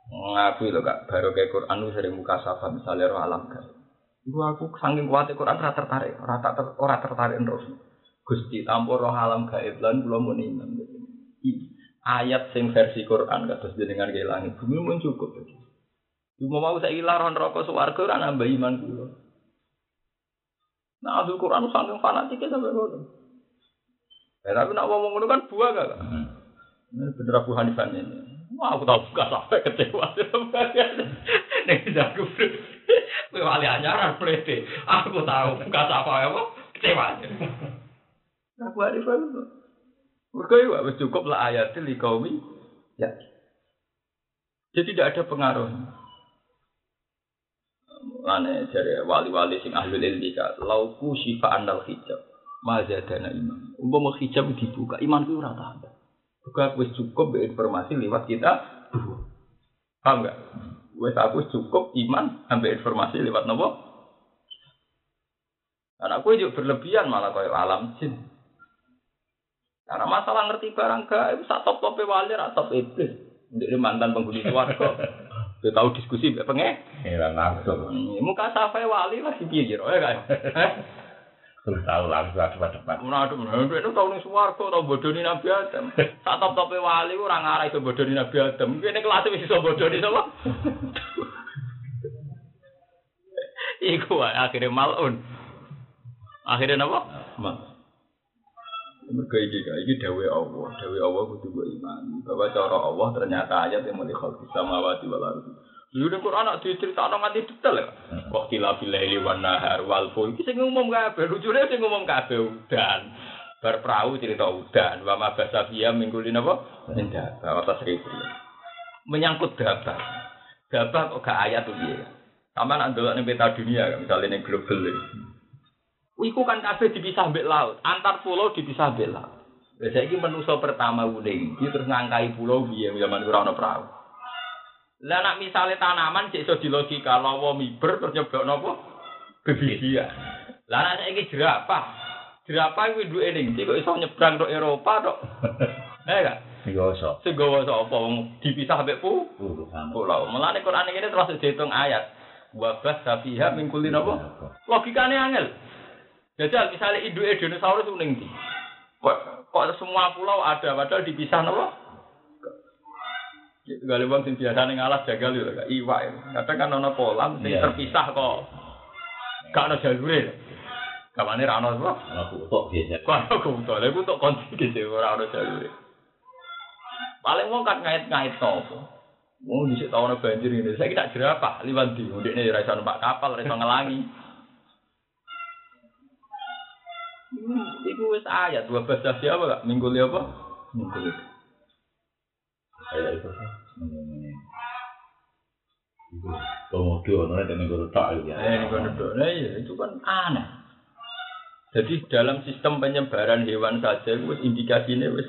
ngakui lho gak baru kayak Quran lu sering muka sahabat misalnya roh alam kan gua aku saking kuwate Quran ora tertarik terus. Gusti tampur roh alam gaib lan kula muni. Ayat sing versi Quran kados jenengan kelangi bumi mun cukup. Cuma mau saiki laron neraka swarga ora nambah iman kula. Nah, Al Quran saking fanatike sampe ngono. Tapi nek wong ngono kan buah gak. Bener bener Abu Hanifah ini. Wah, aku tak buka sampai kecewa. Nek aku kowe ali anyaran plete. Aku tahu bukan apa ya, kecewa. Aku ari panu. Oke, wis cukup lah ayat li kaumi. Ya. Jadi tidak ada pengaruh. Ane jare wali-wali sing ahlul ilmi ka, lauku syifa andal hijab. Mazadana iman. Umpama hijab dibuka, iman ku ora tambah. Buka wis cukup informasi lewat kita. Paham enggak? Wes aku cukup iman ambek informasi lewat nopo. Karena aku juga berlebihan malah koyo alam jin. Karena masalah ngerti barang gaib sak top-tope wali ra top iblis. Ndek mantan penghuni swarga. Dia tahu diskusi mbek pengeh. Ya langsung. Muka safae wali lagi piye jero ya kan. Terus tahu langsung depan-depan. Ono itu tahu ning swarga tahu bodoni Nabi Adam. Sak top-tope wali ora ngarai iso bodoni Nabi Adam. Kene kelas wis iso bodoni sapa? Iku akhirnya malun. Akhirnya apa? Mal. Mergo iki dawuh Allah kudu iman. Bahwa cara Allah ternyata ayat yang mulih khalqis samawati wal ardi. Lha nek Quran nak diceritakno nganti detail ya. Wa qilafil laili wan nahar wal fulk. Iki sing umum kabeh, lucune sing umum kabeh udan. Bar perahu cerita udan, wa mabasafia minggu lin apa? Ndak, kata seribu. Menyangkut data. Data kok gak ayat tuh piye. Sampeyan nak ndelok ning peta dunia misalnya ning global. Iku kan kabeh dipisah mbek laut, antar pulau dipisah mbek laut. Lah saiki manusa pertama wuning, iki terus ngangkai pulau piye zaman ora ana prau. Lah nek misale tanaman sik iso dilogika lawa miber terus nyebok napa? Bebisia. Lah nek saiki jerapah kuwi duwe ning iki kok iso nyebrang tok Eropa tok. Enggak? Sigoso. Sigoso apa wong dipisah mbek pulau. Mulane Quran iki terus diitung ayat. Wa basafiha min kulli napa? Logikane angel. Jajal misalnya induke dinosaurus ning ndi? Kok semua pulau ada padahal dipisah napa? Gale wong sing biasane ngalah jagal yo gak iwak. Kadang kan ana kolam sing terpisah kok. Gak ana jalure. Kamane ra ana apa? Ana kutuk biasa. Kok ana kutuk, lha kutuk konci gede ora ana jalure. Paling wong kan ngait-ngait to. Wong dhisik tau ana banjir ngene. Saiki tak jerapah liwat ndi? Ndekne ra iso numpak kapal, ra iso ngelangi. Iku wis ayat 12 siapa gak minggu li apa? Minggu li. Ayat itu. Iku komodo ana tenan guru tak ya. Itu kan aneh. Jadi dalam sistem penyebaran hewan saja wis indikasine wis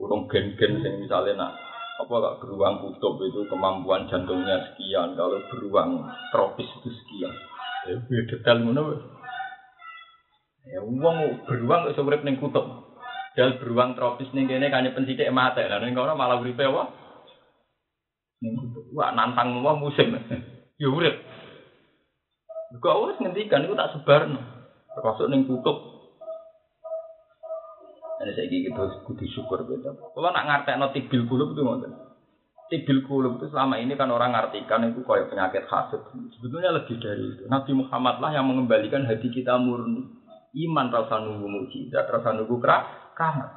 urung gen-gen sing misale nak apa gak beruang kutub itu kemampuan jantungnya sekian, kalau beruang tropis itu sekian. Detail ngono. Ya wong beruang iso urip ning kutub. Dal beruang tropis ning kene kane pensitik mate. Lah ning kono malah uripe wae. Wah nantang wae musim. Ya urip. Kok wis ngendikan iku tak sebarno. Termasuk ning kutub. Ana saiki iki terus kudu syukur beda. Kula nak ngartekno tibil kulub itu ngoten. Tibil kulub itu selama ini kan orang ngartikan itu koyo penyakit hasad. Sebetulnya lebih dari itu. Nabi Muhammad lah yang mengembalikan hati kita murni. Iman rasa nunggu mukjizat, rasa nunggu keramat.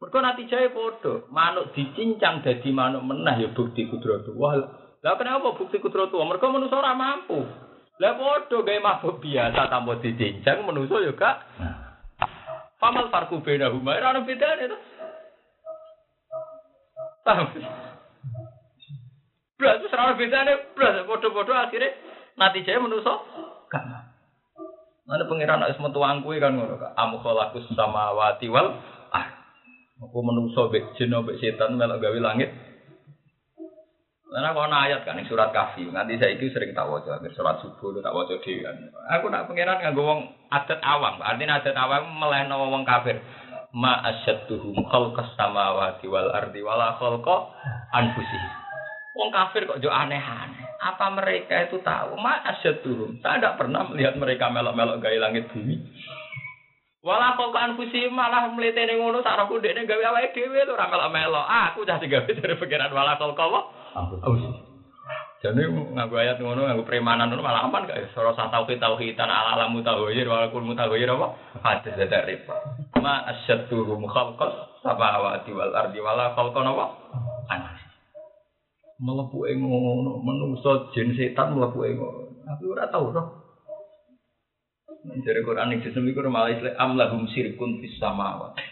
Mergo natijae padha. Manuk dicincang dadi manuk menah ya bukti kudratullah. Lah kenapa bukti kudratullah? Mergo manusa ora mampu. Lah padha gawe makhluk biasa tanpa dicincang manusa ya gak. Pamal parku beda humai, ada beda itu. Tahu? Belas itu serana beda nih, belas bodoh-bodoh akhirnya nanti saya menusuk. Karena ada pengiran harus mentuangku kan nguruk. Amukolakus sama watiwal. Aku menusuk bek jino bek setan melak gawe langit. Karena kau ayat kan surat Kahfi. Nanti saya itu sering tak waca, surat subuh tak waca dhewe kan. Aku nak pengiran nganggo wong adat awam. Artinya adat awam melehno wong kafir. Ma asyadduhum khalqas samawati wal ardi wala khalqa anfusihim. Wong kafir kok yo aneh-aneh. Apa mereka itu tahu? Ma asyadduhum. Saya tidak pernah melihat mereka melok-melok gawe langit bumi. Wala khalqa anfusihim malah mletene ngono sak roku ndekne gawe awake dhewe lho ora melok-melok. Aku cah digawe dari pikiran wala khalqa. Jadi nganggo ayat ngono, nganggo premanan ngono malah aman gak ya? Rasa tauhid-tauhidan ala-ala mutahhir wa lakul mutahhir apa? Hadis ada repot. Ma asyadduhum khalqas samawati wal ardi wala khalqan apa? Anas. Melepuke ngono, manungsa jin setan melepuke ngono. Aku ora tau toh. Menjare Quran iki sesuk iku malah isle am lahum syirkun fis samawati.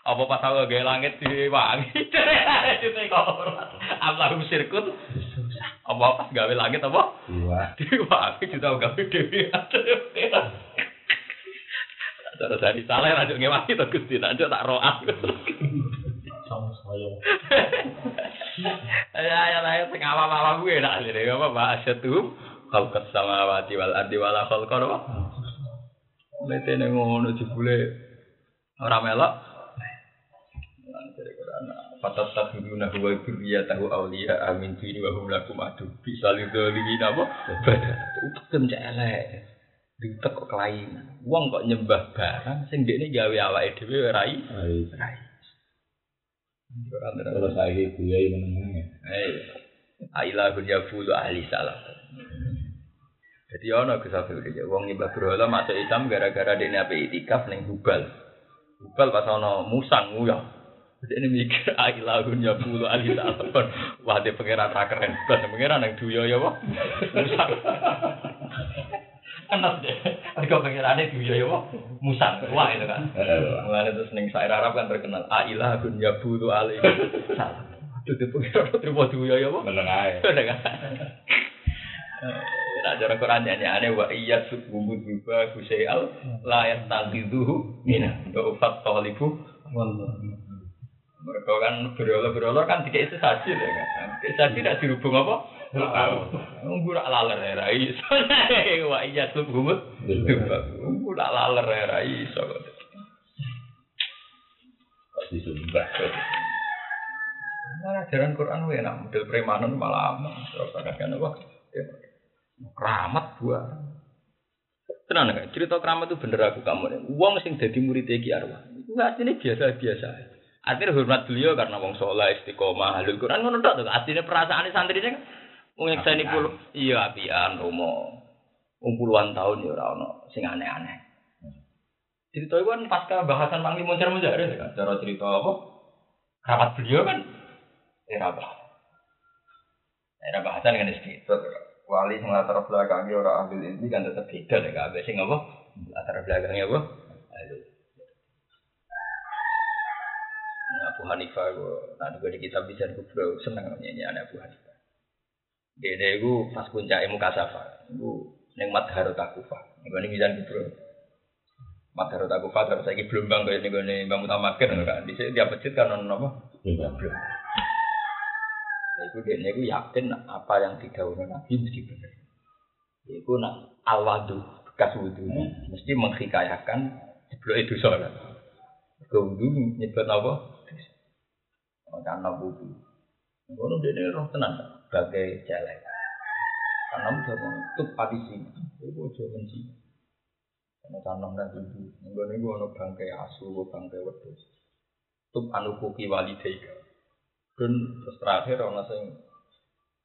Apa pas aku gawe langit diwangi cete kok apa lu sirkut apa pas gawe langit apa diwangi juta gawe dhewe terus dari saleh lanjut ngewangi to Gusti lanjut tak roak sama saya ya lae sing awam-awam kuwi enak lere apa bahasatu khalqas samawati wal ardi wala khalqan apa metene ngono dibule ora melok Fatat Tafiduna huwa birriyatahu awliya amin dini wa hum lakum adu bisalin dolihin apa? Utekem cek elek diutek kok kelainan wong kok nyembah barang sing ndekne gawe awake dhewe rai rai terus saiki kiai meneng aila dunya fulu ahli salam dadi ana kesafir wong nyembah berhala masuk Islam gara-gara dekne ape itikaf ning Hubal Hubal pas ana musang ya dene mikir ailahun ya pulu alisalapon wah de pengeran tak keren ben pengeran nang duya ya wae musang anak de kok pengerane duya ya wae musang wah itu kan mulane terus ning saira Arab kan terkenal ailahun ya pulu alisalapon de pengeran terima duya ya wae meneng ae ada Al-Quran nyanyiane wa iyat subhumud biba kusyal la yastaqidhu mina ufat talibu wallah mereka kan berolor-berolor kan tidak itu saja, kan? Saja tidak dirubung apa? Enggak laler ya Rai. Soalnya wah iya subhumut, enggak laler ya Rai. Soalnya pasti sumbah. Nah ajaran Quran weh nak model premanan malam, terus katakan apa? Keramat buah. Tenang kan? Cerita keramat itu bener aku kamu. Uang sing jadi murid Ki Arwani. Enggak ini biasa-biasa. Artinya hormat beliau karena wong saleh istiqomah halul Quran ngono tok to. Artinya perasaane santrine kan wong nyekseni kulo iya apian romo. Wong puluhan tahun ya ora ono sing aneh-aneh. Cerita iku kan pasca bahasan Panglima Muncar-muncar ya cara cerita apa? Rapat beliau kan era bahasan kan cerita wali sing latar belakange ora ahli ini kan tetep beda lek kabeh sing apa latar belakangnya apa? Abu Hanifah kok tak juga di kitab bisan kubro seneng nyanyiane Abu Hanifah. Dene iku pas puncake mukasafa. Iku ning Madharut Takufah. Ning ngene bisan kubro. Madharut Takufah terus saiki blombang kaya ning ngene Imam Malik kan dhisik tiap masjid kan ono apa? Blombang. Lah iku dene iku yakin apa yang didhawuhna Nabi mesti bener. Iku nak al-wudu bekas wudu mesti menghikayahkan jebloke dosa. Kemudian nyebut apa? Makan abu tu. Kalau dia ni roh tenang, bagai jalan. Tanam jangan tutup di sini. Ibu jangan sih. Karena tanam dah tutup. Kalau ni gua nak bangkai asu, bangkai wedus. Tutup anukuki walidayka. Dan terakhir orang asing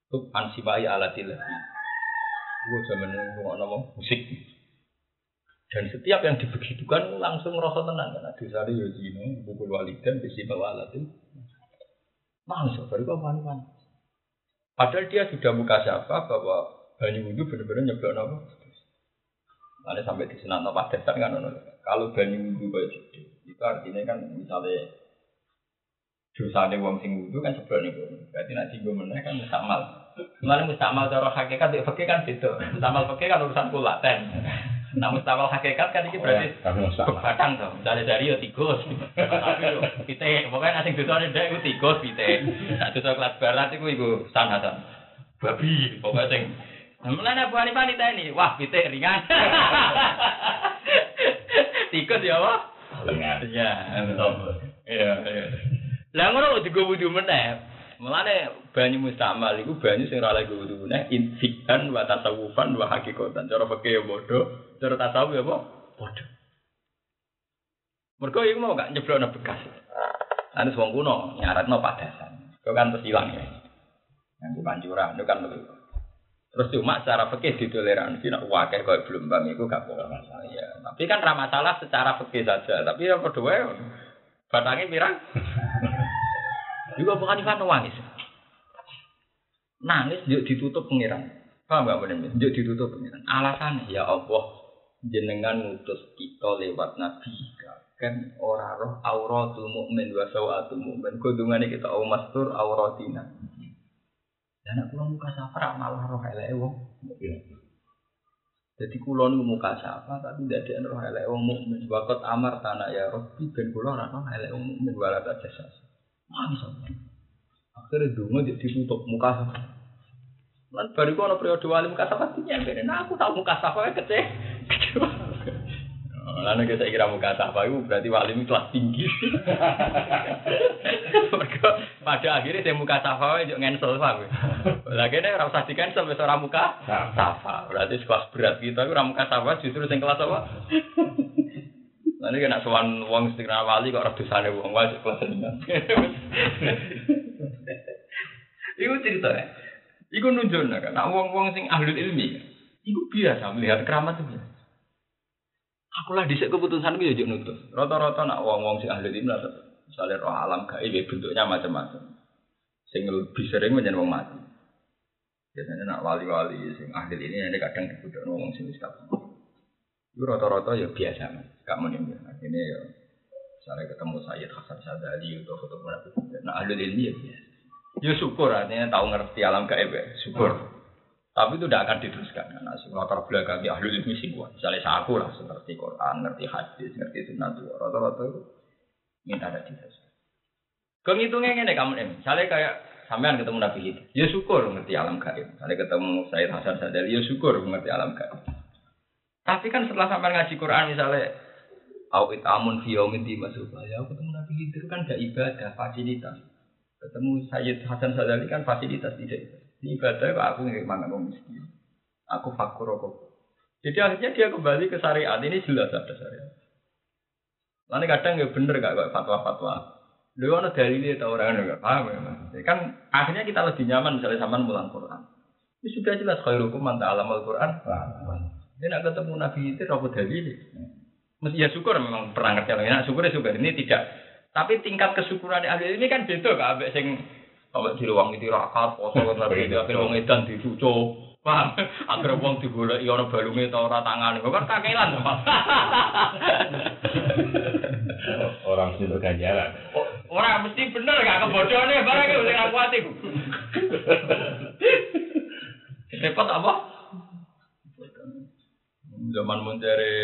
tutup ansibai alatilah. Gua jangan gua nak musik. Dan setiap yang dibegitukan langsung merasa tenang karena disari yojino bukul walidan besi bawa alat itu langsung baru paman-paman padahal dia sudah buka siapa bahwa banyu itu benar-benar nyeblok apa ada sampai di sana tempat dasar kan kalau banyu itu kayak itu artinya kan misalnya dosane wong sing wudu kan seblok niku berarti nek dinggo meneh kan mustakmal sebenarnya mustakmal cara hakikat fikih kan beda mustakmal fikih kan urusan kulaten. Nah, mustawal hakikat kan ini berarti berbatang toh. Misalnya dari yo tikus, tapi yo pitik. Pokoknya asing dosane ndek iku tikus pitik. Nah, dosa kelas barat iku iku sanatan. Babi, pokoknya sing. Mulane Abu Hanifah diteni, wah pitik ringan. Tikus ya wah. Ringan. Iya, betul. Iya, iya. Lah ngono digowo wudu meneh. Mulane banyu mustakmal iku banyu sing ora lagi wudu meneh infikan wa tasawufan wa hakikatan. Cara fikih yo bodho. Cara tasawuf ya apa? Bodoh. Mereka itu mau gak nyeblokno bekas. Anu wong kuno nyaratno padasan. Kok kan terus ilang ya. Nang pancuran itu kan begitu. Terus cuma cara fikih ditoleransi nek wakeh koyo blombang iku gak apa masalah ya. Tapi kan ra masalah secara fikih saja, tapi ya padha wae. Batange pirang? Juga bukan ikan nangis. Nangis yo ditutup pengiran. Paham gak bener? Yo ditutup pengiran. Alasan ya Allah. Jenengan ngutus kita lewat Nabi kan ora roh auratul mukmin wa sawatul mukmin kudungane kita mastur auratina dan aku muka safra malah roh eleke wong dadi kula niku muka safra tapi ndak ada roh eleke wong mukmin waqat amar tanah ya rabbi ben kula ora roh eleke wong mukmin wala ta jasas langsung akhire dungo ditutup muka safra lan bariku ana periode wali muka safra nyampe nah aku tahu muka safra kecil. Lalu kita kira muka sapa itu berarti walim kelas tinggi. Pada akhirnya saya muka sapa itu cancel pak. Lagi nih rasa di cancel besar muka sapa. Berarti kelas berat kita itu muka sapa justru yang kelas apa? Lalu kena sowan wong setengah wali kok ratusan ribu wong wajib kelas ringan. Iku ceritanya. Iku nunjukno kan. Nah wong-wong sing ahlul ilmi. Iku biasa melihat keramat itu. Akulah dhisik keputusanku yo njuk nutus. Rata-rata nak wong-wong sing ahli ilmu lha misale roh alam gaib bentuknya macam-macam. Sing lebih sering menyen wong mati. Biasanya nak wali-wali sing ahli ini nek kadang dibudhekno wong sing wis kabeh. Iku rata-rata yo biasa, gak menen. Artine yo misale ketemu Said Hasan Sadali utawa ketemu Nabi Isa. Nah ahli ilmu yo biasa. Yo syukur artinya tahu ngerti alam gaib, syukur. Tapi itu tidak akan diteruskan karena latar belakang ahli ilmu sing kuat. Misalnya aku lah ngerti Quran, ngerti hadis, ngerti sunnah itu. Rata-rata itu minta ada diteruskan. Kau ngitungnya ngene kamu ini. Misalnya kayak sampean ketemu Nabi Isa, ya syukur ngerti alam gaib. Misalnya ketemu Said Hasan Sadali, ya syukur ngerti alam gaib. Tapi kan setelah sampean ngaji Quran misalnya, awit amun fiyomiti masuk ya ketemu Nabi Isa kan gak ibadah fasilitas. Ketemu Said Hasan Sadali kan fasilitas tidak ibadah. Ibadah aku ngirim makan orang miskin. Aku fakur rokok. Jadi akhirnya dia kembali ke syariat ini jelas ada syariat. Lain kadang nggak bener nggak fatwa-fatwa. Lu ada dalilnya atau orang nggak paham memang. Kan akhirnya kita lebih nyaman misalnya sama mulang Quran. Itu sudah jelas khairukum man ta'allama al-Quran. Dia nak ketemu Nabi itu apa dalilnya? Mesti ya syukur memang pernah ngerti orang. Syukur ya syukur ini tidak. Tapi tingkat kesyukuran ahli ini kan beda kak. Abek sing awak di ruang itu rakat, poso lagi di akhir ruang edan dicucu, paham? Akhir ruang digolek, orang balungnya atau orang tangan, bukan kakelan, paham? Orang situ ganjaran. Orang mesti bener, gak kebodohannya, barang itu boleh aku hati. Repot apa? Zaman mencari,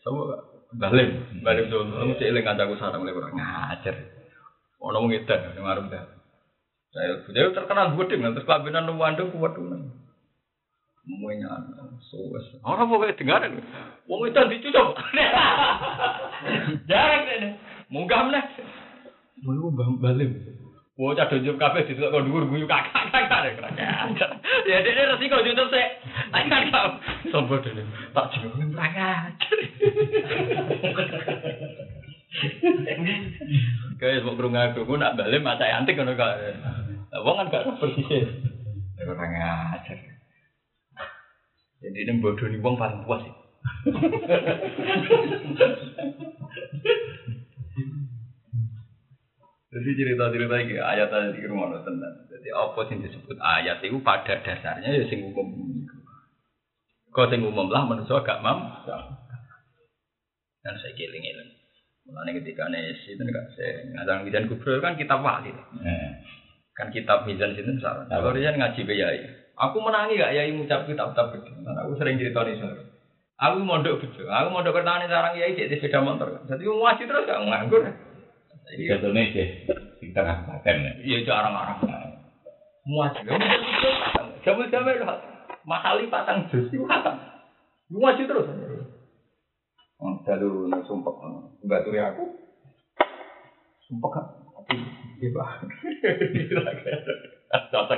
semua balik tu, kamu cilik ngajaku sarang lebar ngajar. Orang mengedan, dengarum dah. Saya terkenal gudeng, terus kabinan wandung kuat dulu. Mungkin soes. Orang boleh dengaran. Wong itu dicucuk. Jarang ni. munggah meneh. Mulu balik. Wo cah donjom kabeh ditok kok dhuwur guyu kakak-kakak rek. Ya dene resiko juntup sik. Ayo tau. Sopo dene? Tak jeneng rangak. Guys, wong krungu aku nak bali macak antik ngono kok. Wong kan gak persisih. Nek ora ngajar. Jadi nek bodoni wong paling puas. Jadi cerita-cerita iki ayat iki rumono tenan. Jadi apa sing disebut ayat iku pada dasarnya ya sing umum iku. Kok sing umum lah manusa gak mampu. Dan saya kelingi-eling. Mulane ketika nesi ten gak sing ngadang Mizan Kubro kan kitab wali. Kan kitab Mizan sinten saran. Kalau riyen ngaji kiai. Aku menangi gak kiai ngucap kitab-kitab iki. Aku sering critani sore. Aku mondok bejo. Aku mondok ketane sarang kiai cek sepeda motor. Dadi ngaji terus gak nganggur. Iya to nek sing tengah paten. Iya jarang-jarang. Muaji. Coba-coba lho. Mahali patang jus iku hatam. Muaji terus. Wong dalu nang sumpek. Mbaturi aku. Sumpek ati iki bah. Astaga.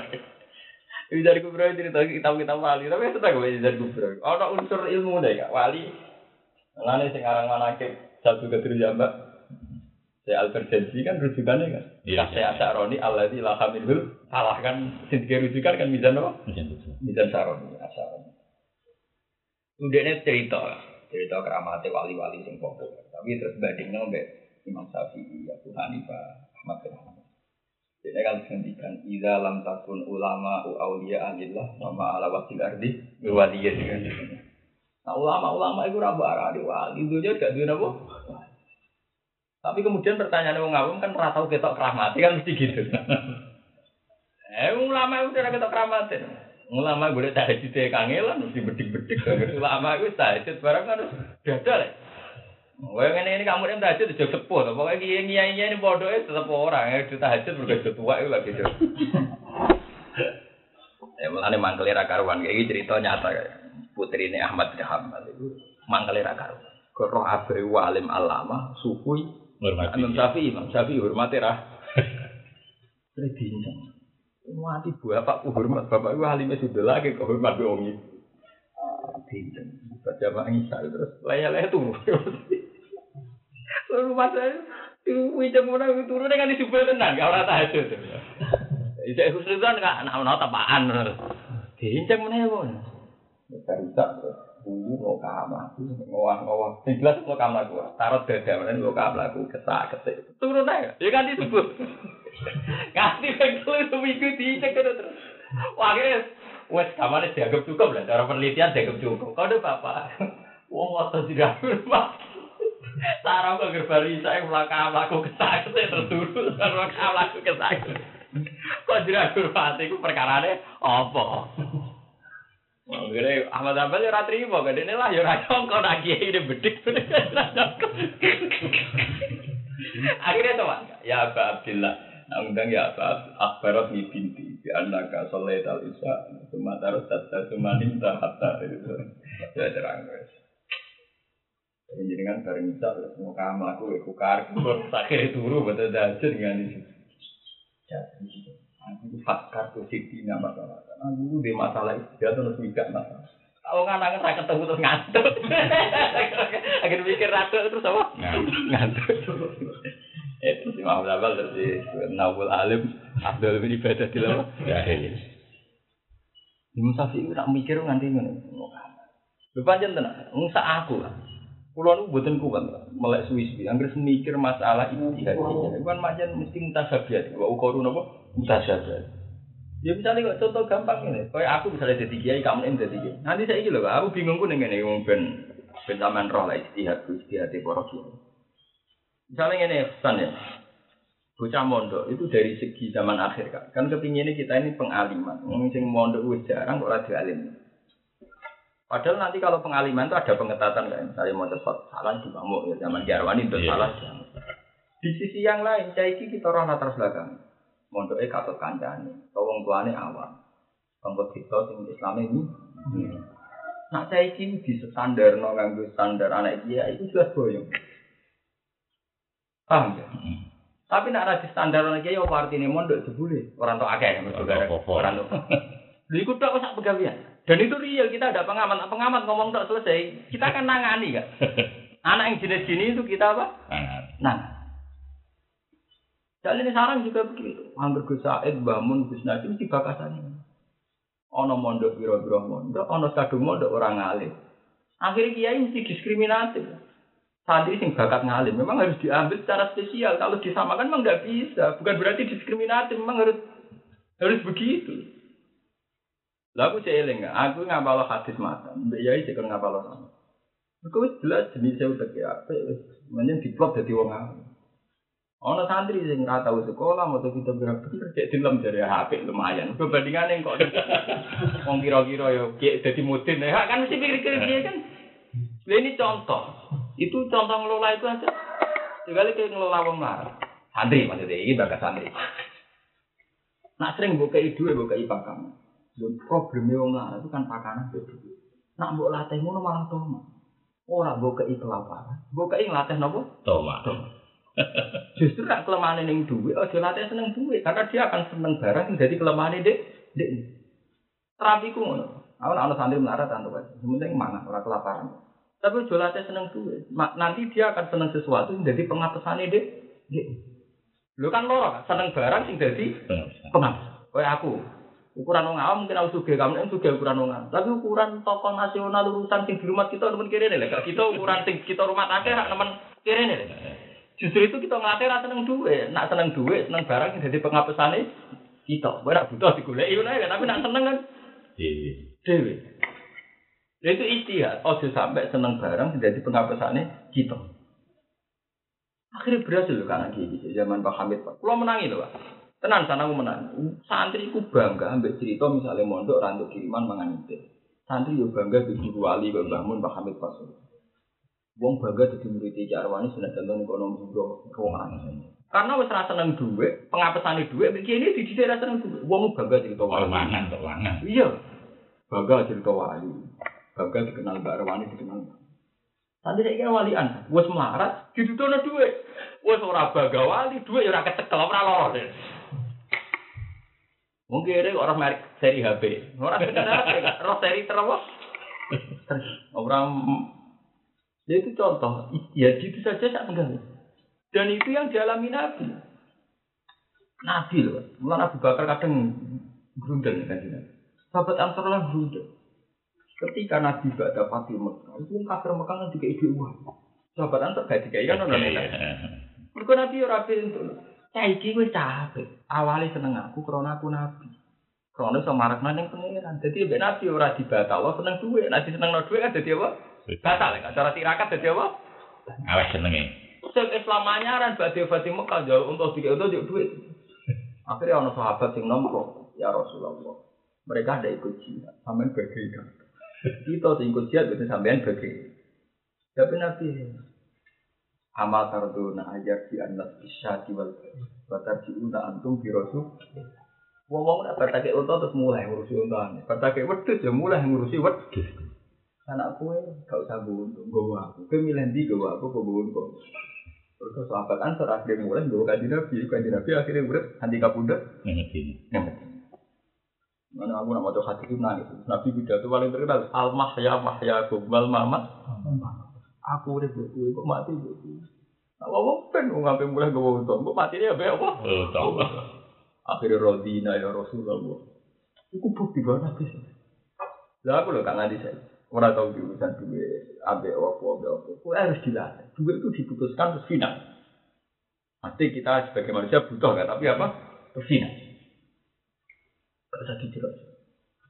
Iki dari kubro cerita kitab-kitab wali, tapi tetep wae dari kubro. Ana unsur ilmu nek wali. Lane sing aran manake satu ketri jambak. Al-Persensi kan rujukannya kan? Iya. Saya Asaroni Allah di Lahamilul Allah kan sedikit rujukan kan Mizan apa? Mizan Saroni Asaroni. Udahnya cerita keramati wali-wali yang populer. Tapi terus bandingnya sampai Imam Syafi'i, Abu Hanifah, Ahmad Bahauddin. Jadi kalau digantikan Iza lam takun ulama u'awliya anillah sama ala wakil ardi waliya juga. Nah ulama-ulama itu rabu arah di wali itu aja gak duit apa? Tapi kemudian pertanyaan wong awam kan ora tau ketok keramat kan mesti gitu. Ulama itu ora ketok keramat. Ulama golek tahajud e kangelan mesti bedik-bedik. Ulama iku tahajud bareng kan dadal. Wong ngene iki kamune tahajud dijo sepuh to. Pokoke kiai-kiai ini bodohe tetep ora tahajud mergo tuwek iku lagi. Ya mulane mangkele ra karuan iki cerita nyata putrine Ahmad Bahauddin itu mangkele ra karuan. Roh abai walim alama suku Imam Syafi'i, Imam Syafi'i hormati rah. Sedih nang. Mati bapak ku hormat, bapak ku alime sudelah ke hormat wong iki. Sedih. Baca bangi sal terus laya-laya turu. Lha rumah saya tu wicak ora turu nek kan disubel tenan, gak ora tahajud. Isih khusnuzan gak ana tabakan. Diinceng meneh won. Terus bunuh kamar, ngawang-ngawang. Jelas lo kamar gua. Taruh dada mana lo kamar gua ketak ketik. Turun aja. Ia kan disebut. Ganti pegel tu minggu diinjak terus. Wah akhirnya, wes kamarnya dianggap cukup lah. Cara penelitian dianggap cukup. Kau deh bapak. Wong otot tidak berubah. Taruh ke gerbari saya melakam laku ketak ketik terturun. Melakam laku ketak. Kau tidak berubah. Itu perkara deh. Apa? Akhirnya Ahmad Abel ya ratrimo, kadene lah ya ora nyongko nak kiai de bedik. Akhirnya to Pak, ya Pak Abdullah, undang ya Pak Akbarat ni binti bi annaka salaital isya, cuma tarus tatsumanin hatta itu. Ya terang guys. Jadi dengan bareng isya semua kamar aku kukar, akhirnya turu betul dajur dengan itu. Jadi aku fakar posisi nama masalah. Aku di masalah itu dia terus mikir masalah. Aku nganangin saya ketemu terus ngantuk. Akhirnya mikir ngantuk terus apa? Ngantuk. Itu si Muhammad Abel terus si Nabil Alim Abdul bin Ibadah di lama. Ya ini. Imam Syafi'i nak mikir nganti mana? Lepas jantan lah. Musa aku lah. Pulau aku buatin kuban lah. Melek Swiss. Angger mikir masalah ini. Bukan macam mesti minta sabiat. Aku korun apa? Mutasyabah. Ya misalnya kok contoh gampang ngene, koyo aku misalnya dadi kiai, kamu nek dadi kiai. Nanti saiki lho, aku bingung ku ning ngene wong ben sampean roh lek istihati para kiai. Misalnya ngene pesan ya. Bocah mondok itu dari segi zaman akhir kan kepingine kita ini pengaliman. Wong sing mondok wis jarang kok ora dialim. Padahal nanti kalau pengaliman itu ada pengetatan kan. Misalnya mau cepat salah dibamuk ya zaman Ki Arwani itu salah. Di sisi yang lain, saiki kita ora latar belakang. Mondoknya katut kancane, tolong tuane awam. Pengkut kita sing Islam ini, nak saya ini di standar, no nganggu standar anak dia itu jelas boyong. Paham ya? Tapi nak ada standar lagi ya apa artinya mondok jebule orang tok akeh mergo orang tok. Lha iku tok sak pegawean. Dan itu real kita ada pengamat, pengamat ngomong tok selesai, kita kan nangani enggak? Anak yang jenis gini itu kita apa? Nah. Jadi ini sarang juga begitu. Angger Gus Said bangun Gus Nadim dibakasane. Ana mondok pira-pira mondok, ana kadung mondok orang alim. Akhirnya kiai mesti diskriminatif. Santri sing bakat ngalim memang harus diambil secara spesial. Kalau disamakan memang enggak bisa. Bukan berarti diskriminatif, memang harus begitu. Lah aku eling, aku ngapalo hadis matan. Mbak Yai sik ngapalo sama. Iku jelas jenise uteke apik wis menyen diplot dadi wong alim. Ana santri sing ora tau sekolah, moto kita bener-bener cek dilem dari HP lumayan. Perbandingane kok wong kira-kira ya dadi modin. Ya kan mesti pikir-pikir piye kan. Lah ini contoh. Itu contoh ngelola itu aja. Sekali ke ngelola wong marah. Santri maksudnya iki bagas santri. Nak sering bokei dhuwit bokei pakam. Lho probleme wong marah itu kan pakanan beda. Nak mbok latih ngono malah toma. Ora bokei kelaparan. Bokei nglatih napa? Toma. Justru nak kelemahan ning duit, aja latih seneng duit karena dia akan seneng barang jadi kelemahan dik. Terapiku ngono. Awal ana santri melarat antuk wae. Penting manah ora kelaparan. Tapi aja latih seneng duit. Nanti dia akan seneng sesuatu jadi pengapesane dik. Lho kan loro kan seneng barang sing dadi pengapes. Kayak aku. Ukuran wong awam mungkin aku sugih, kamu nek sugih ukuran wong awam. Tapi ukuran tokoh nasional urusan sing di rumah kita nemen kirene lek. Kita ukuran sing kita rumah akeh rak nemen kirene lek. Justru itu kita ngelatih rasa seneng duit. Nak seneng duit, seneng barang yang jadi penghapusane kita. Barang butuh digoleki ngono ya, tapi nak seneng kan dhewe. Lha itu ijtihad. Ojo sampai seneng barang yang jadi penghapusane kita. Akhirnya berhasil lho kan iki zaman Pak Hamid Pak. Kulo menangi lho, Pak. Tenan sanaku menangi. Santri ku bangga ambek cerita misalnya mondok ra entuk kiriman mangan nite. Santri yo bangga dijuru wali Mbah Mun Pak Hamid Pak. Wong bangga dadi murid Ki Arwani senajan ekonomi bro rohani. Karena wis ra seneng dhuwit, pengapesane dhuwit iki ini didhisik ra seneng dhuwit. Wong bangga cerita walangan to lanang. Iya. Bangga cerita wali. Bangga dikenal Mbak Arwani dikenal. Tadi iki walian, wis melarat ditutono dhuwit. Wis ora bangga wali, dhuwit ora kecekel ora lara. Wong kere ora merek seri HP. Ora kenal ora seri terus. Ora jadi itu contoh, ya gitu saja tak mengganggu. Dan itu yang dialami Nabi. Nabi loh, mulai Abu Bakar kadang berundang dengan dia. Sahabat Ansor lah berundang. Ketika Nabi baca Fatih Mekah, itu kafir Mekah kan tiga ibu uang. Sahabat Ansor gak tiga ikan orang lain. Berikut Nabi Rabi itu, saya ikut capek. Awalnya seneng aku, karena aku Nabi. Karena sama Marakna yang pengeran. Jadi Nabi orang dibatalkan seneng duit, Nabi seneng no duit kan jadi apa? Batal ya, acara tirakat jadi apa? Awes senengnya Islamanya kan badai-badai Mekah jauh untuk dikit-dikit duit. Akhirnya ada sahabat yang nomor ya Rasulullah, mereka ada ikut jihad sampai bagi kita ikut jihad sampai bagi. Tapi Nabi amal tardona ajar di anak isyati batar diunda antum di Rasul. Ngomong-ngomong bertakik unta terus mulai ngurusi unta. Bertakik wedus ya mulai ngurusi wedus. Anak kue, kau sabun, goa. Kue milih di goa, aku kebun kau. Terus sahabat Ansor akhirnya mulai goa kaji nabi akhirnya mulai handi kapuda. Mana aku nak maco hati tu nangis. Nabi pidato paling terkenal. Al mahya gubal mamat. Aku udah berkuih, kok mati berkuih. Awak pen, ngapai mulai goa untung. Kok mati dia apa? Akhirnya rodina ya Rasulullah. Aku bukti mana sih? Lah aku loh tak ngadi saya. Orang tahu diurusan duit, ABO, harus dilatih. Duit itu diputuskan terus final. Pasti kita sebagai manusia butuh kan, tapi apa? Terus final. Tidak usah dijelas.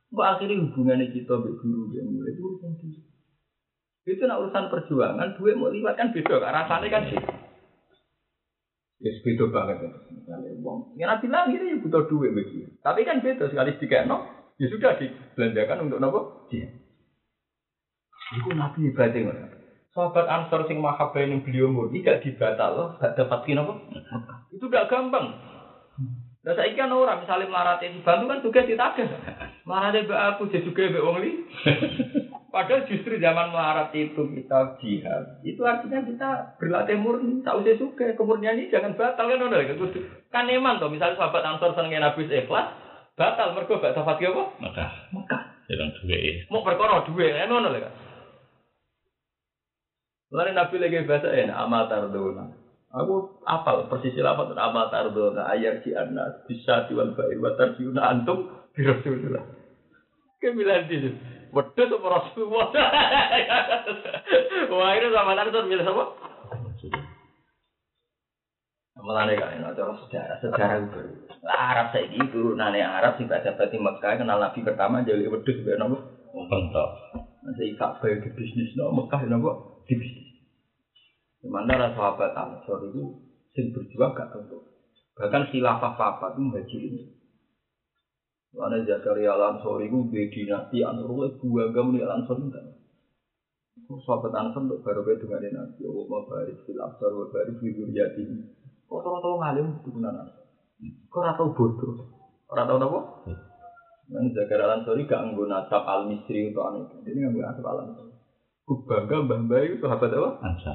Kok akhirnya hubungannya kita dengan guru dan murid itu urusan duit. Itu nak urusan perjuangan, duit mau liwat kan beda, rasanya kan sih. Ya beda banget ya. Nabi bilang ini butuh duit begitu. Tapi kan beda sekali jika no, ya sudah dibelanjakan untuk apa? Iya. Iku Nabi ibadeng ora. Sahabat Ansor sing mahabbah ning beliau murni gak dibatalno, gak dapatkin apa? Itu gak gampang. Lah saiki kan ora misale mlarate dibantu kan juga ditagih. Mlarate mbak aku jejugé mbek wong li. Padahal justru zaman melarat itu kita jihad. Itu artinya kita berlatih murni. Tak usah suka. Kemurnian ini jangan batal kan udah. Kan iman toh. Misalnya sahabat Ansor senengin Nabi ikhlas, batal mergo gak sahabat apa? Mekah. Jangan duwe. Mau perkara duwe kan ngono lho. Lalu Nabi lagi bahasa enak amal tardona. Aku apal persis lafaz amal tardona ayat si anas bisa diwal ba'i wa tarjuna antum bi rasulillah. Kemilan itu. Wedhus apa Rasulullah. Wah, ini sama tardona milih apa? Mulane kan ana sejarah itu. Arab saiki turunane Arab sing badhe Mekah kenal Nabi pertama njaluk wedhus ben napa? Bentok. Masih tak fail di bisnis nang Mekah napa? Di bisnis. Sementara sahabat Ansor itu sing berjuang gak tentu. Bahkan khilafah papat muhajirin. Ana Zakaria Ansor iku duwe dinasti Ansor dua agama ni Ansor enggak. Sahabat Ansor untuk baru kedungane Nabi Allah mabarik khilafah wa barik hidayati. Orang-orang ngalim dukunan. Kau ratau bodoh, ratau apa? Nanti Zakir Al-Ansari gak nggo nasab al-Misri untuk anak itu, ini nggo nasab al-Ansari. Kubangga mbah-mbah itu sahabat apa? Ansar.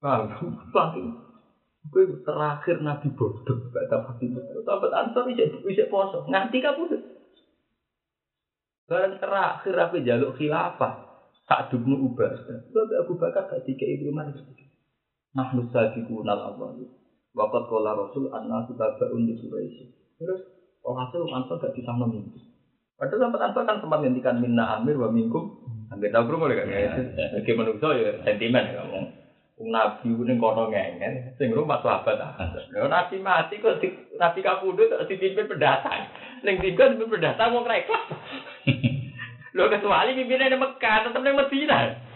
Paham? Kau terakhir Nabi bodoh, gak dapat itu. Sahabat Ansar bisa poso, nganti kamu tuh. Barang terakhir aku jaluk khilafah, tak dulu ubah. Sebab Abu Bakar gak tiga ibu manis. Nahnu sabiqunal awwalun. Waqad qala Rasul annasu tabaun li Quraisy. Terus Rasul Ansor gak disahno mimpi. Padahal sempat Ansor kan sempat ngendikan minna amir wa minkum. Ambil tahu bro boleh gak? Oke menungso ya sentimen ya ngomong. Wong nabi ning kono ngengen sing rumah sahabat Ansor. Lah nabi mati kok nabi kapundhut kok dipimpin pendatang. Ning dipimpin pendatang wong ra ikhlas. Lho kecuali pimpinane Mekah tetep ning Madinah.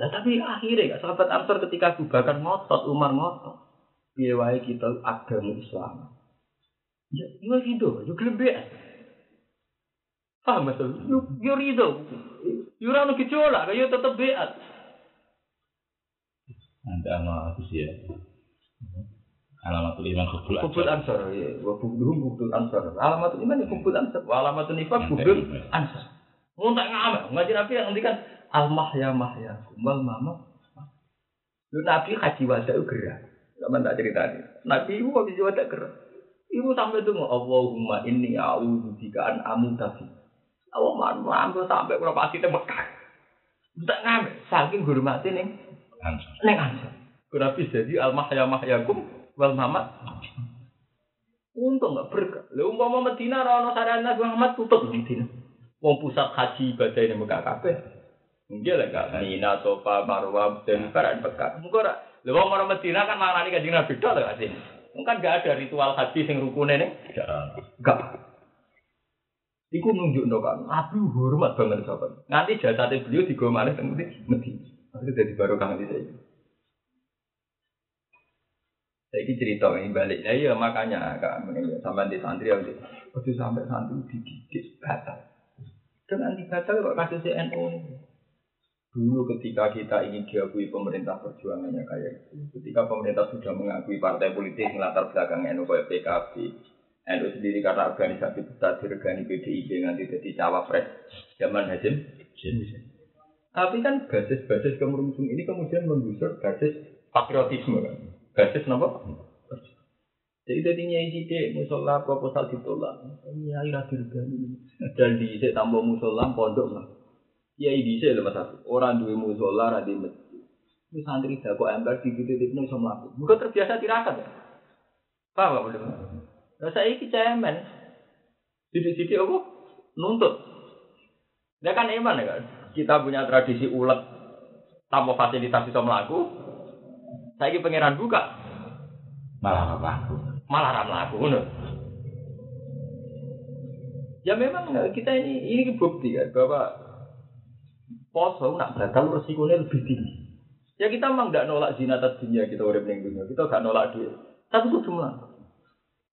Nah, tapi akhirnya sahabat Ansor ketika Abu Bakar ngotot, Umar ngotot. Piye kita agama Islam. Ya, yo rido, yo glebek. Paham maksud? Yo rido. Yo ora ono gejolak, yo tetep beat. Anda ana sih ya. Alamatul iman kumpul Ansor. Ya, wa buhum kumpul Ansor. Alamatul iman kumpul Ansor, wa alamatul nifaq kumpul Ansor. Ngontak ngamal, ngaji Nabi yang ngendikan Al-Mahya Mahya Kumbal Mama. Lu Nabi haji wadah gerak. Zaman tak cerita ni. Nabi ibu haji wadah gerak. Ibu sampai tu ngomong Allahumma inni a'udzubika an amutafi. Awak mahu sampai kurang pasti terbekak. Tak ngambil. Saking hormati neng ansor. Nabi jadi Al-Mahya Mahya Kumbal Mama. Untung tak berkah. Lu umpama Medina rano sarana Muhammad tutup Medina. Wong pusat haji ibadah ini muka kafe. Nggih lek kan Mina Sofa Marwa dan Barat Pekat. Mengko ora lha wong ora Madinah kan marani Kanjeng Nabi tok lho asih. Mung kan enggak ada ritual haji sing rukune ning. Enggak. Iku nunjukno kan Nabi hormat banget sahabat. Nganti jasate beliau digo malih teng Madinah. Akhire dadi barokah niki saiki. Saiki cerita ini balik. Lah iya makanya Kak meneh sampean di santri aku. Kudu sampe santri dididik batal. Dengan dibatal kok kasus NU. Dulu ketika kita ingin diakui pemerintah perjuangannya kayak itu, ketika pemerintah sudah mengakui partai politik yang latar belakang NU kayak PKB, NU sendiri karena organisasi besar diregani PDIP nanti jadi cawapres zaman Hasyim. Tapi kan basis-basis kemerungsung ini kemudian menggusur basis patriotisme kan, basis apa? Jadi tadinya ide musola proposal ditolak, ya ira diregani dan di tambah musola pondok lah. Ya ini saya lepas satu orang dua musola rada masjid. Ini santri dah kok ember titik-titik pun sama aku. Bukan terbiasa tirakat ya. Faham tak boleh? Rasa ini cemen. Sidik-sidik aku nuntut. Dia kan iman ya kan. Kita punya tradisi ulet tanpa fasilitas sama aku. Saya ini pangeran buka. Malah ramah aku. Ya memang kita ini bukti kan bahwa poso nak batal resikonya lebih tinggi. Ya kita memang tidak nolak zina atas dunia kita urip ning dunia. Kita gak nolak duit. Tapi kudu mlaku.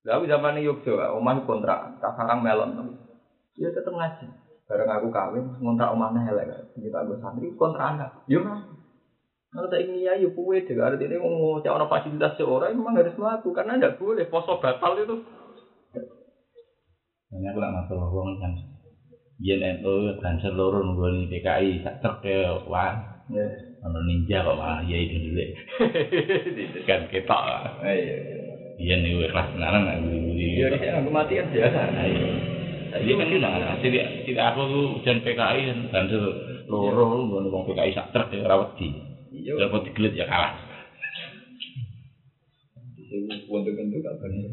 Lah wis zamane Yogya, omah kontrak, tak sarang melon. Ya tetep ngaji. Bareng aku kawin, ngontrak omahne elek. Kita nggo santri kontrakan gak. Yo Mas. Kalau tak ingin ya yo kowe dhewe arep dene wong cek ana fasilitas seorang memang harus mlaku karena ndak boleh poso batal itu. Ini aku nak masalah wong kan. JNNO dan seluruh nggone PKI sak terkel wah. Ono ninja kok malah ya itu dulu. Kan ketok. Iya niku kelas naran aku iki. Yo aku mati kan biasa. Jadi kan nang sithik aku udan PKI dan seluruh nggone wong PKI sak terkel ora wedi. Yo dapat digelet ya kalah. Ini wonten-wonten tak bener.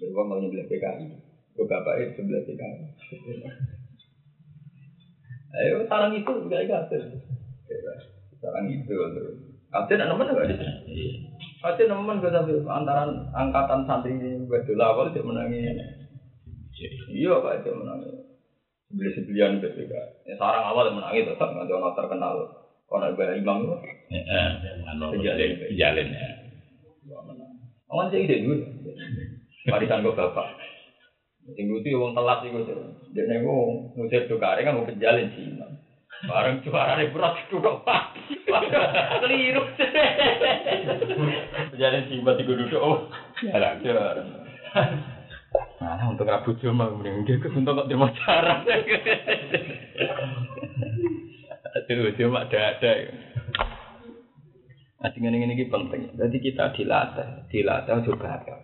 Dewa mau nyebelah PKI. Bapak itu sebelah tinggal. Ayo sarang itu enggak gatel. Sarang itu terus. Ate nak nemen enggak ada. Ate nemen ke sambil antaran angkatan santri bedul awal dia menangi. Iya Pak dia menangi. Sebelah-sebelahan BPK. Ya sarang awal menangi tetap ada orang terkenal. Orang Imbang itu. Heeh, anu jalan ya. Awan jadi dulu. Warisan kok Bapak. Tinggu itu uang telat itu, dia nengok musir tu kare kan mau penjalin sih, barang suara dia berat tu dok, keliru, penjalin sih buat tinggu duduk, oh, ada, mana untuk abu cuma mending dia untuk tak terima cara, terus cuma ada, asingan ini penting, jadi kita dilatih juga ada,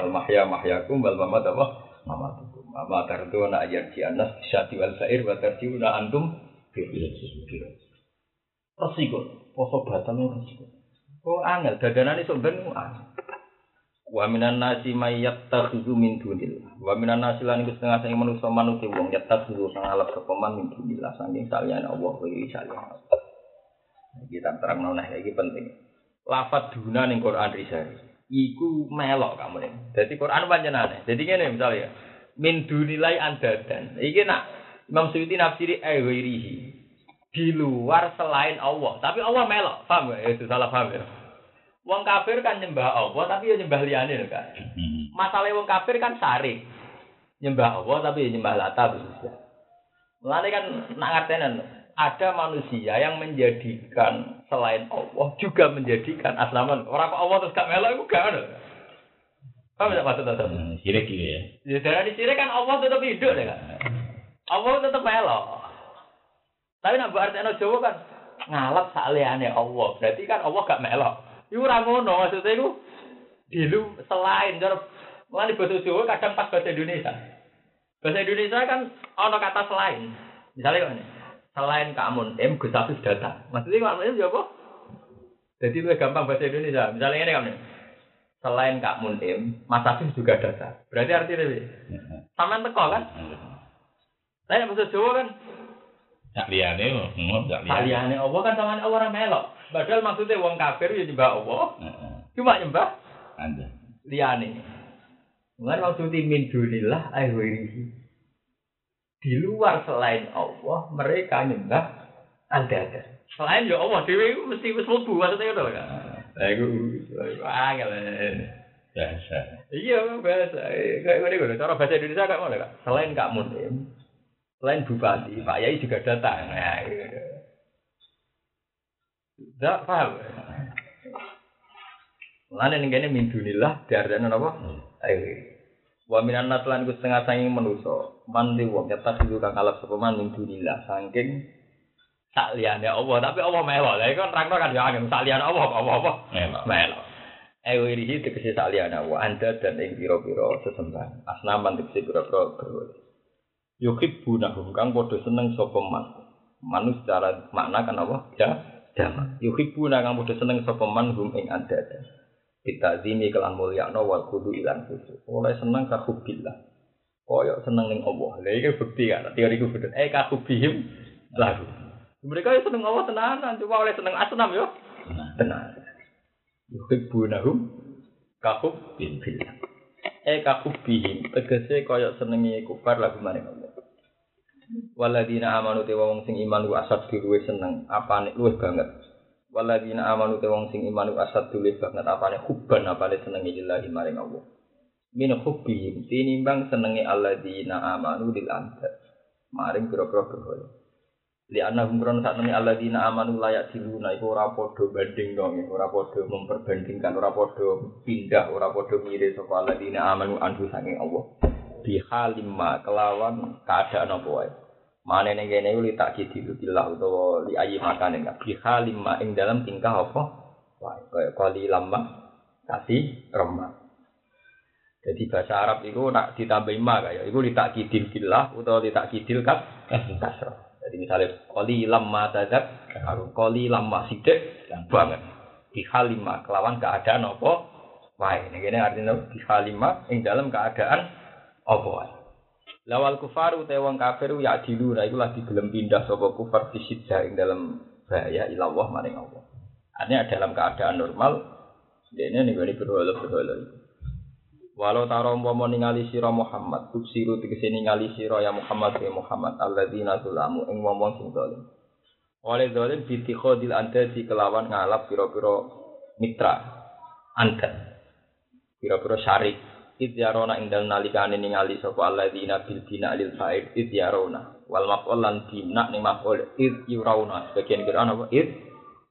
almahya mahyakum balmamat apa? Mama tertua nak ajar cianas syati wal sair bater ciuna antum virus. Resiko, poso batalnya resiko. Kau angel, dadanan itu benar. Waminan nasi mayat terhidu min dunil. Waminan nasi lain itu setengah saya manusia manusia wong yat terhidu sangat lap kepeman min dunilah saking salian Allah bagi salian. Kita terang nona lagi penting. Lafaz guna ning Quran risari. Iku melok kamu ni. Jadi Quran panjenane. Jadi kene misalnya min dunilai andadan. Iki nak Imam Syafi'i nafsiri airihi di luar selain Allah. Tapi Allah melok. Paham enggak? Itu salah paham ya. Wong kafir kan nyembah Allah tapi ya nyembah liyane lho kan. Masalahe wong kafir kan syarik. Nyembah Allah tapi ya nyembah Lata bisa. Mulane kan nak ngertenen ada manusia yang menjadikan selain Allah juga menjadikan aslaman. Orang kok Allah terus gak melok iku gak ngono. Paham enggak maksud tata? Sirik iki ya. Ya dari sirik kan Allah tetap hidup ya kan. Allah tetap melok. Tapi nek mbok artekno Jawa kan ngalap sak liyane Allah. Berarti kan Allah gak melok. Iku ora ngono maksud e iku. Dilu selain karo lan basa Jawa kadang pas basa Indonesia. Bahasa Indonesia kan ana kata selain. Misalnya kok ngene. Selain Kak Mun, Gus Hafiz data. Maksudnya Kak Mun itu apa? Jadi lebih gampang bahasa Indonesia. Misalnya ini Kak Mun. Selain Kak Mun, Mas Hafiz juga data. Berarti artinya ini. Saman teko kan? Saya bahasa Jawa kan? Tak liane, tak liane. Allah kan saman Allah orang melok. Padahal maksudnya wong kafir ya nyembah Allah. Cuma nyembah liane. Bukan maksudnya min dunillah ayhuirihi. Di luar selain Allah mereka nyembah ada. Selain ya Allah dhewe iku mesti wis mlebu maksudnya ngono kan. Lah iku angel. Biasa. Iya, biasa. Kayak ngene lho, cara bahasa Indonesia kayak ngono Kak. Selain Kak Munim, selain Bupati, Pak Yai juga datang. Nah, dak paham. Lan ning kene mindunilah diarani napa? Ayo. Wa minan natlan ku setengah sanging manusa mandi wong ketas iku kang kalap sepeman ning dunillah saking sak liyane Allah tapi Allah melok lha iku nerangno kan ya anggen sak liyane Allah apa melok ayo iki tegese sak liyane Allah anda dan ing pira-pira sesembahan asnaman tegese pira-pira yuhibbunahu kang padha seneng sapa man secara makna kan apa ya jamak yuhibbuna kang padha seneng sapa man hum ing anda kita zini kelan mulyakno wal kudu ilan kudu oleh seneng kahubillah koyok seneng ning Allah lha iki bukti kan teori ku bener kahubihim lagu mereka yo seneng Allah tenanan cuma oleh seneng asnam yo tenan yuhibbunahum kahubillah kahubihim tegese koyok senenge kufar lagu maring Allah waladina amanu te wong sing iman ku asad diluwe seneng apane luwih banget waladina amanu te wong sing iman asad dulih banget apane hubban apane senenge lillahi maring Allah. Min hubbi tinimbang senenge alladina amanu lil anfas. Maring pira-pira berhala. Li annahum qurana sakmene alladina amanu layak diluna iku ora padha bandingno, ora padha memperbandingkan, ora padha pindah, ora padha mirip saka alladina amanu anhu saking Allah. bihalimma kelawan keadaan apa wae. Mane ning kene iki tak didilu dillah utawa li ayi makane bihalimma ing dalam tingkah apa wae kaya kali lama kasih remah. Jadi bahasa Arab iku nak ditambahi ma kaya iku li tak didil dillah utawa li tak didil kat kasrah. Jadi misalnya kali lama dadak karo kali lama sithik banget. Bihalimma kelawan keadaan apa wae ning kene artine bihalimma ing dalam keadaan apa? Lawal kufaru tewang kafiru ya dilu ra iku lagi gelem pindah saka kufar fisida ing dalam bahaya ila Allah maring Allah. Artinya dalam keadaan normal dene niku berwala-wala iku. Walau tarombo ningali sira Muhammad tuksiru tegese ningali sira ya Muhammad ya Muhammad alladzina zulamu ing wong-wong sing zalim. Oleh zalim bitikhadil antasi kelawan ngalap pira-pira mitra antar. Pira-pira syarik idyarona indal nalikane ningali sapa alladzina bil bina lil faid idyarona wal maf'ul lan bina ning maf'ul id yurauna bagian Quran apa id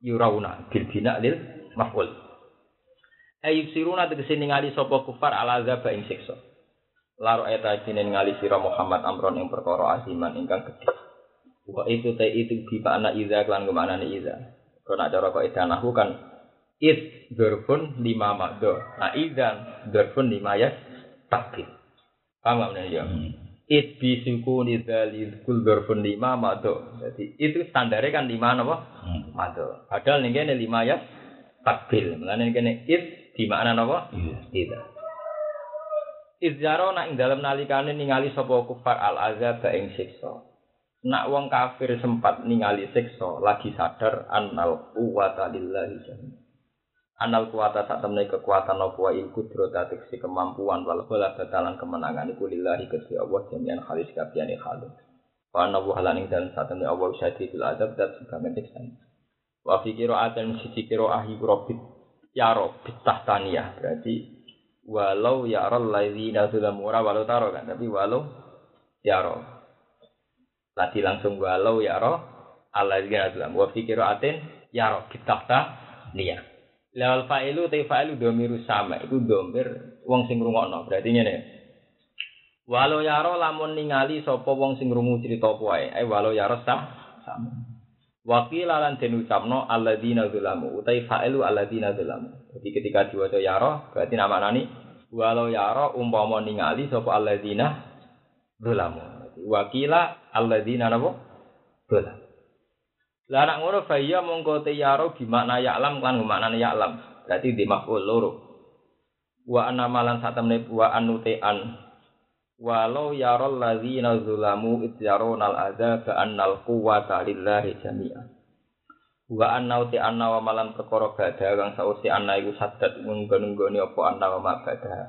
yurauna bil bina lil maf'ul ay siruna tegese ningali sapa kufar ala azaba ing siksa laro eta kinen ningali sira Muhammad amron ing perkara asiman ingkang gedhe wa itu ta itu bi ana iza lan kemanane iza kana cara kok idanahu kan Id dorfun lima makdo. Nah idan dorfun lima ya takdir. Paham nggak ya? Id bisuku nidal idkul dorfun lima makdo. Jadi itu standarnya kan lima apa? Makdo. Padahal nih kene lima ya takdir. Melainkan kene id di mana apa? Tidak. Izjaro nak ing dalam nalikane ningali sapa kufar al azab ing siksa. Nak wong kafir sempat ningali siksa lagi sadar annal quwwata lillahi jami'an. Anal kuwata sak temne kekuatan apa il kudro tatik si kemampuan wal bala batalan kemenangan iku lillahi Gusti Allah jami'an halis kabiyane khalid. Wa nabu halaning dan sak temne Allah syadidul azab dat sebamen diksan. Wa fi qira'atan siji qira'ah rabbit ya rabbit tahtaniyah berarti walau ya ral ladzina zulamu walau taro kan tapi walau ya ro. Tadi langsung walau ya ro alladzina zulamu wa fi qira'atin ya rabbit tahtaniyah. Lal fa'ilu ta fa'ilu dhamiru sama itu dhamir wong sing ngrungokno berarti ngene. Walau yaro lamun ningali sapa wong sing ngrungu crita apa ae. Ai walau yaro sama. Waqila lan den ucapno alladzina zulamu ta fa'ilu alladzina zulamu. Jadi ketika diwaca yaro berarti namanani walau yaro umpama ningali sapa alladzina zulamu. Waqila alladzina napa? Zulamu. Lah nak ngono faya mongko te yaro bimakna ya'lam lan maknane ya'lam. Berarti di maf'ul loro. Wa anna malan satamne wa annutean. Walau yaral ladzina zulamu idzaronal azaba annal quwwata lillahi jami'an. Wa annauti anna wa malan perkara badha kang sausi anna iku sadat nggon-nggone apa anna wa badha.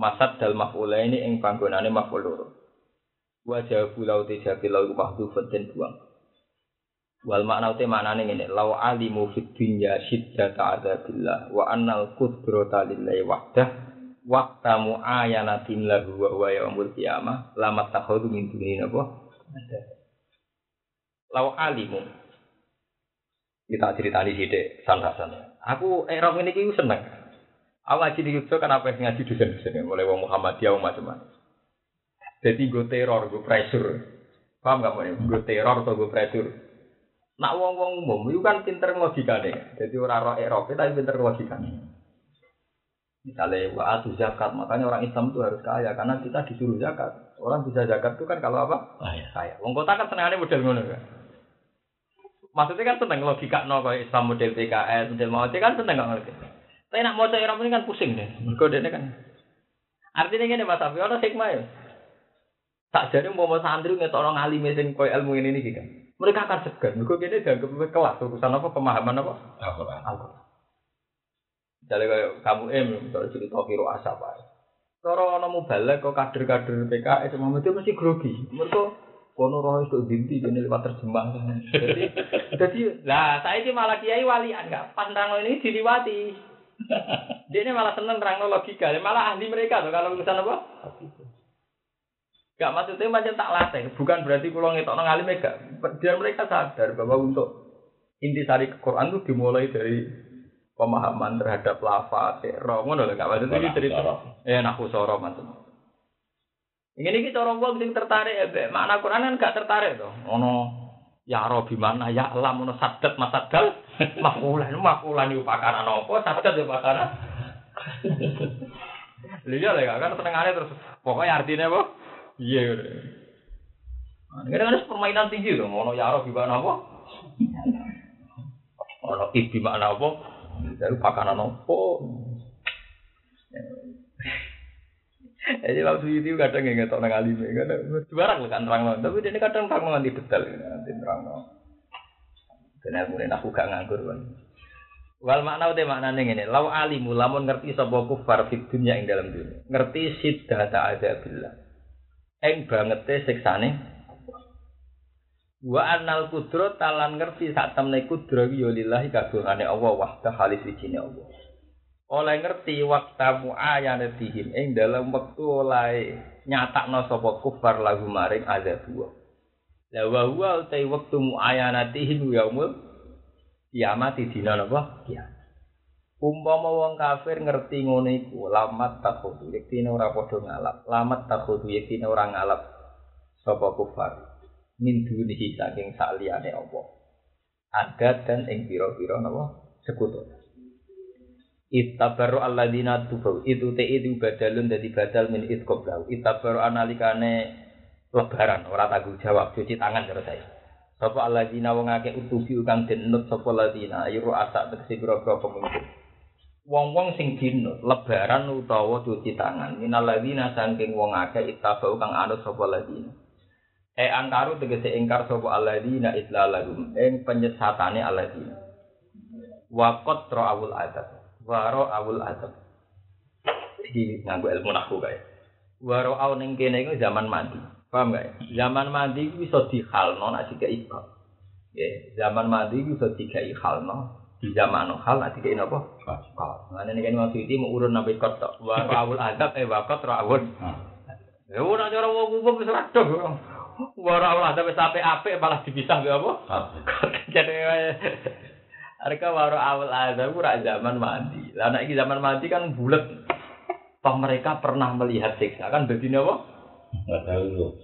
Masad dal maf'ulaini ing panggonane maf'ul loro. Wa jawabu lauti jabilau iku mahdhufun den buang. Wal makna te maknane ngene law alimu fid dunya syiddat ta'adzabillah wa annal qudrata lillahi wahdah waqta mu'ayanatin lahu wa yaumul qiyamah lamat takhudhu min dunya napa law alimu kita critani sithik sandasan aku era ngene iki seneng aku ngaji di YouTube kan apa ngaji dosen-dosen mulai wong Muhammadiyah macam-macam dadi go teror go pressure paham gak men go teror atau go pressure. Nak wong-wong umum itu kan pinter logikane. Jadi orang Eropa tapi pinter logikane. Misalnya waktu zakat, makanya orang Islam itu harus kaya karena kita disuruh zakat. Orang bisa zakat itu kan kalau apa? Kaya. Wong kota kan senengane model ngono kan. Maksudnya kan seneng logikane kaya Islam model PKS, model mau kan seneng gak ngerti. Tapi nak maca Eropa ini kan pusing deh. Mergo dene kan. Artinya ngene Mas Afi ono hikmah ya. Tak jane umpama santri ngetokno ngalime sing koyo ilmu ngene iki kan. Mereka akan segan. Mereka kini dianggap kelas urusan apa pemahaman apa? Al-Quran. Jadi kalau kamu misalnya cerita kiro asap. Kalau kamu balik ke kader-kader PKS, itu mesti grogi. Mereka kono roh itu binti jadi lewat terjemah. Jadi, lah saya ini malah kiai walian nggak. Pandang ini diliwati. Dia ini malah seneng terang logika. Malah ahli mereka tuh kalau urusan apa? Gak maksudnya macam tak latih, bukan berarti kalau ngetokno alim gak. Biar mereka sadar bahwa untuk intisari Al-Quran itu dimulai dari pemahaman terhadap lafaz, roh, ngono lho, gak maksudnya ini cerita. Ya, nahu soro maksudnya. Ini kita orang wong sing tertarik makna Quran kan gak tertarik to. Ono ya Robi mana ya alam ono sadat masadal makulan yo pakaran apa sadat yo pakaran. Lihat lek kan tenengane terus pokoke artine apa? Piye ngono. Kadang-kadang permainan tinggi to ono ya Robi mana apa? Ono iki makna apa? Dari pakaran apa? Jadi waktu itu kadang nggak tahu nang alim, kadang barang lekan terang, tapi dia kadang tak mengerti detail, nanti terang. Karena aku nak buka nganggur kan. Wal makna udah makna nengene. Lau alimu, lamun ngerti sebuah kufar fit dunia yang dalam dunia. Ngerti sidha ta'adzabillah. Eng banget teh seksane. Wa anal kudro talan ngerti saat temne kudro yolillahi kagungane Allah wahda halis wijine Allah. Oleh ngerti waktamu ayanatihim ing dalam waktu oleh nyatakna sapa kufar lahum maring azabullah. La wa huwa ta waktumu ayanatihim yaumul kiamat dina napa kiamat. Umpama wong kafir ngerti ngono iku lamat takhudu yektine ora padha ngalap. Lamat takhudu yektine ora ngalap sapa kufar min dunihi saking saliyane apa. Ada dan ing pira-pira napa sekutu. Ittabaru alladzina tubu itu itu badalun dadi badal min itqablau ittabaru analikane lebaran ora tanggung jawab cuci tangan karo saya sapa alladzina wong akeh utubi kang denut sapa alladzina ayru asak tegese boro-boro pemimpin wong-wong sing dinut lebaran utawa cuci tangan minal ladzina saking wong akeh ittabau kang anut sapa alladzina angkaru tegese ingkar sapa alladzina idlalahum ing penyesatane alladzina waqat ra'ul adat waro awul adab. Iki nganggo ilmu nahwu kae. Waro awu ning kene iku zaman mandi. Paham gak? Zaman mandi iku iso dihalno nek dikai hal. Nggih, zaman mandi iku iso dikai halno. Di zaman hal nek dikai napa? Hal. Ngene iki wong iki mau urun nabi kotok. Waro awul adab waqat rawun. Ya ora cara wong kumpul wis rada. Waro awul adab wis apik-apik malah dipisah mbek apa? Jadi mereka baru awal ada, kurang zaman mandi. Lah nak zaman mandi kan bulat. Toh mereka pernah melihat siksa kan begini apa?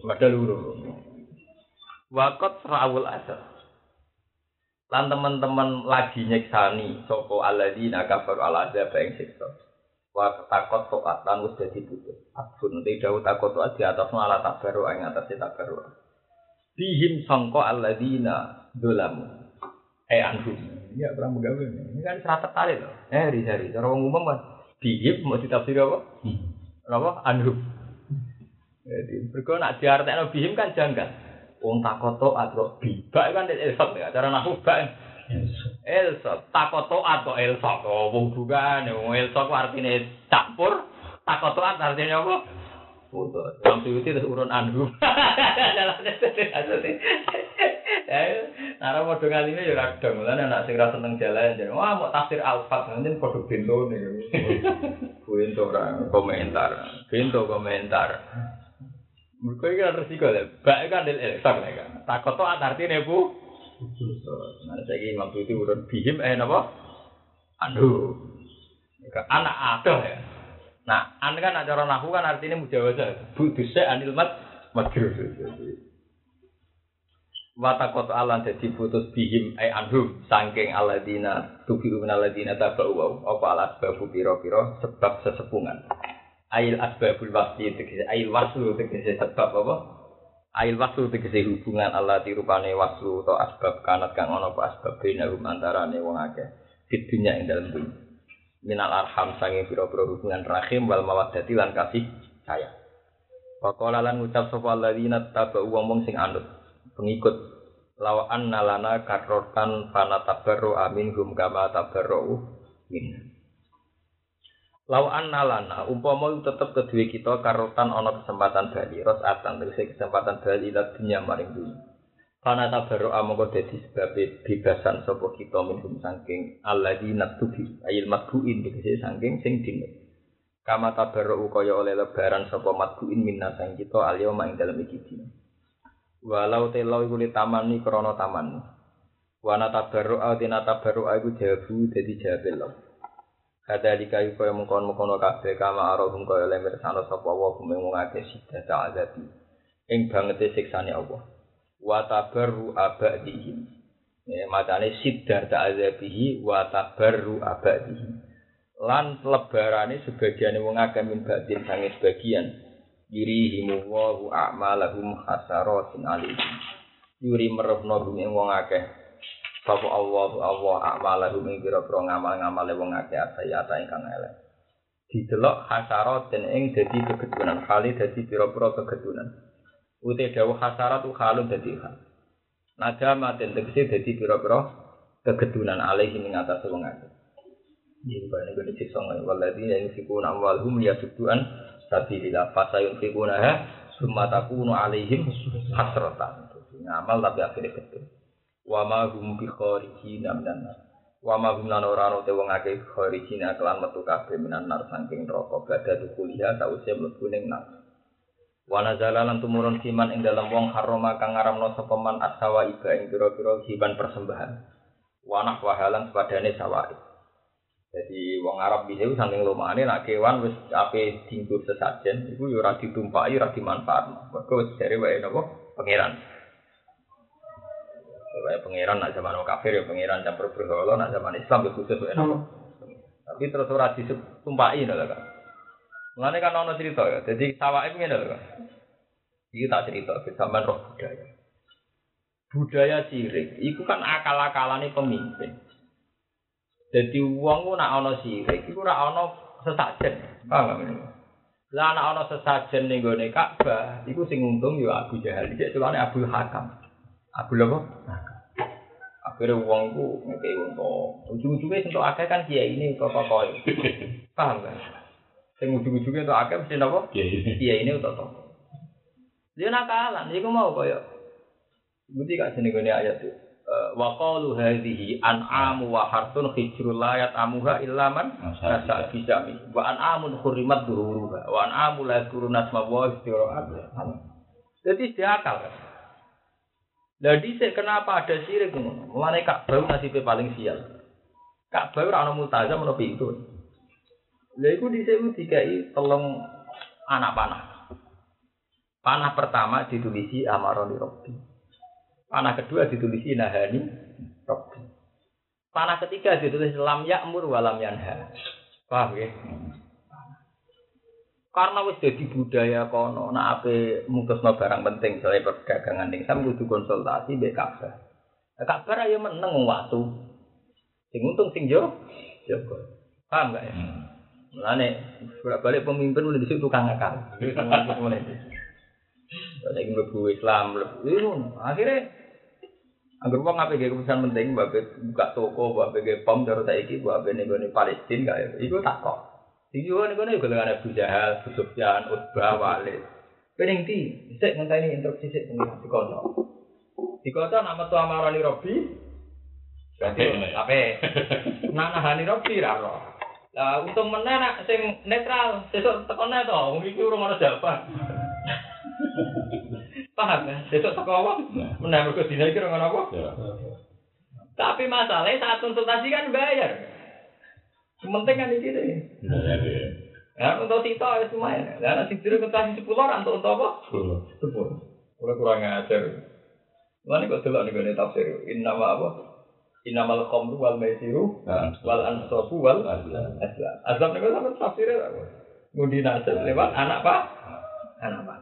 Badaluru. Wakot serawul ada. Lan teman-teman lagi nyeksani soko aladina kabar alada beng siksa. Wakot takot sokat lan wis dadi putus. Abun tidak takot sokat di atasmu ala tabaru ing atas tabaru. Dihim sangko aladina dolamu. Anhu. Ya orang muda ini kan serata tarik loh. Hari-hari orang umum kan diip mau ditafsir apa? Apa? Anhub. Jadi berikut nak diartikan bihim kan janggal. Wong takoto atau bibak kan elsot ya. Cara nak bibak elsot takoto atau elsot. Oh, bukan. Wong elsot artinya campur. Takoto artinya apa? Putus. Sampai itu urun anhub. Nara modong aline ya kadang lan anak sing ra seneng jalan jan. Wah, mau tafsir al-Fat njen padha bento niku. Bento ora komentar. Bento komentar. Mergo iki resiko lek bak kan lek sak lek. Takoto artine Bu. Nah saiki Imam Syafi'i urut bihim napa? Aduh. Anak adoh ya. Nah, an kan acara nahwu kan artine mujawazah. Bu dise anil mat majrur. Watakot alan jadi putus bihim ay anhum sangking aladina tubiru menaladina tabau apa alas babu piro-piro sebab sesepungan ail asbabul wasli tegese ail waslu tegese sebab apa ail waslu tegese hubungan alati rupane waslu atau asbab kanat kang ana apa asbab binarum antarane wong akeh di dunya ing dalem dunya minal arham sanging piro-piro hubungan rahim wal mawaddati lan kasih sayang waqala lan ucap sapa aladina tabau wong sing anut pengikut lawan nalana karrotan panatabaru amin hum kama tabaru min lawan nalana umpama tetep kedue kita karrotan ana kesempatan bali ros atan tegese kesempatan bali lan dunya maring dunya panatabaru amoko dadi sebabe bebasan sapa kita minhum saking alladzina tubi ayil madbuin tegese saking sing dinut kama tabaru kaya oleh lebaran sapa madbuin minna saking kita alyoma ing dalem iki dina walau telau iku taman ni krana taman. Wa natabaru atina tabaru iku jabu dadi jabel. Kata dikayu kaya mengkon-mengkono kabeh kama arahum kaya lemir sana sapa wa gumeng ngake sida ta'adzati ing bangete siksane Allah wa tabarru abadihim ya matane sida ta'adzatihi wa tabarru abadihim lan lebarane sebagiane wong akeh min batin sange sebagian yurihimu wa hu a'malahum hasaratin alaihim yuri merepno gumeng wong akeh Bapak Allah a'malahum ing pira-pira ngamal-ngamale wong akeh sayata ingkang elek. Didelok hasarat den ing dadi kegedunan hale dadi pira-pira kegedunan. Ute dawuh hasarat tu halun dadi hal. Nadama den tegese dadi pira-pira kegedunan alih ing atase wong akeh. Yen bali gede sesonge waladina yunfikuna amwalhum yasudduan sabilillah fasayunfikuna summa takunu alaihim hasratan. Ngamal tapi akhire kegedunan. Wa ma hum bi kharijin minan nar wa ma hum lan ora ana te wong akeh kharijin kelan metu kabeh minan nar saking neraka badha kuliah sause mlebu ning nar wa nazalalan tumurun siman ing dalem wong haroma kang ngaramna sapa man asawa iba ing pira-pira hiban persembahan wa nah wahalan padane sawai dadi wong Arab bihe saking lumane nek kewan wis ape dinggur sesajen iku yo ora ditumpaki ora dimanfaatno mergo jare wae napa pangeran Sebab pengiran nak zaman kafir ya pengiran campur berhala nak zaman Islam ya khusus ya. Tapi terus ora ditumpaki lho Kak. Mulane kan ana cerita ya. Jadi sawake ngene lho Kak. Iki tak cerita sampean roh budaya. Budaya sirik iku kan akal-akalane pemimpin. Dadi wong nak ana sirik iku ora ana sesajen. Paham men? Lah nak ana sesajen ning gone Ka'bah iku sing untung ya Abu Jahal. Iki celane Abu Hakam. Aku lho. Akhirnya wong ku ngekei untung. Ujung-ujungnya untuk akeh kan kiai ini tokoh-tokoh. Paham kan? Sing ujung-ujungnya untuk akeh mesti napa? Kiai ini untuk tokoh. Dia nakalan, iku mau koyo. Budi gak seneng ngene ayat itu. Wa qalu hadhihi an'amu wa hartun khijrul la yatamuha illa man rasa bijami. Wa an'amun hurimat dhuruha wa an'amul qurunat mawaz tiroat. Jadi dia akal. Jadi kenapa ada sirik ngono? Mulane Ka'bah nasibe paling sial. Ka'bah ora ana multazam ana pintu. Lha iku dhisik dikai telung anak panah. Panah pertama ditulisi Amaroni Rabbi. Panah kedua ditulisi Nahani Rabbi. Panah ketiga ditulis Lam Ya'mur wa Lam Yanha. Paham nggih? Karena wis dadi budaya kono nek ape mungkesno barang penting soal perdagangan ning sam kudu konsultasi mbek Ka'bah. Ka'bah ayo meneng waktu. Sing untung sing yo Joko. Paham gak ya? Mulane bolak-balik pemimpin mulai disitu tukang akal. Mulane. Ada yang mlebu Islam, mlebu ngono. Akhire anggere wong ape gawe keputusan penting mbak buka toko, mbak gawe pom karo saiki, mbak ning Palestina gak ya. Iku takok. Dijual ni kono juga dengan Abu Jahal, Sufyan, Utbah, Walid. Peningti, saya ngenteni instruksi saya tentang di kono. Di kono nama tu Amarani Robi. Apa? Nana Hani Robi raro. Lah untung mana nak sing netral, sesuk tekonan to, mungkin urung ana jawaban. Paham kan? Sesuk teko wae, menawa kok dinaiki ora ngono apa? Tapi masalahnya saat konsultasi kan bayar. Penting kan iki deh. Ya untuk kita wis lumayan. Lah nek sing jero ketasi 10 ora untuk apa? 10. Ora kurang ajar. Lan iki kok delok niku tafsir. Inna ma apa? Innamal qamru wal maisiru wal ansabu wal azlam. Azlam niku sampe tafsir apa? Ngundi nasab lewat anak Pak. Anak Pak.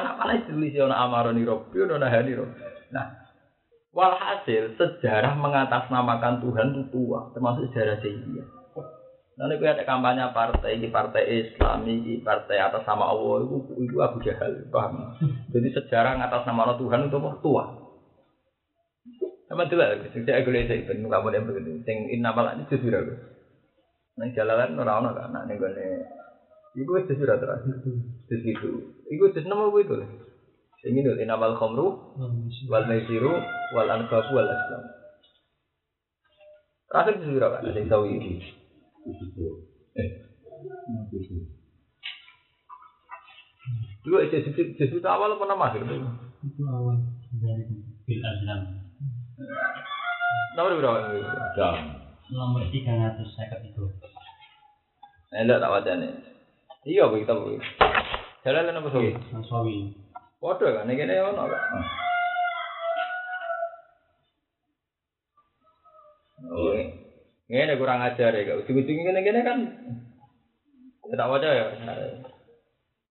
Anak Pak lek tulis ana amarani Rabbi ana nahani Rabbi. Nah, walhasil sejarah mengatasnamakan Tuhan itu tua, termasuk sejarah Syria. Nanti aku ada kampanye partai di partai Islam, di partai atas nama Allah itu Abu Jahal, paham? Jadi sejarah atas nama Tuhan itu tua. Sama tu lah, sejak aku lihat itu, kamu yang begini, yang inna balak itu sudah tu. Nang jalanan orang nak nak negone, itu sudah terakhir, itu, sudah nama itu lah. Ini dulu inabal khomru, wal maisiru, wal anqabu, wal aslam. Terakhir itu berapa? Ada yang tahu ini? Dulu itu awal apa nama? Itu awal dari bil aslam. Nama berapa? Jam. nomor 352. Elok tak wacane. Iya apa kita kuwi. Jalan nomor 2. Nang Sawi. Padha kan nek kene ono kok. Oh. Ngene kurang ajar ya kok. Ujung-ujung ngene kan tak waca ya.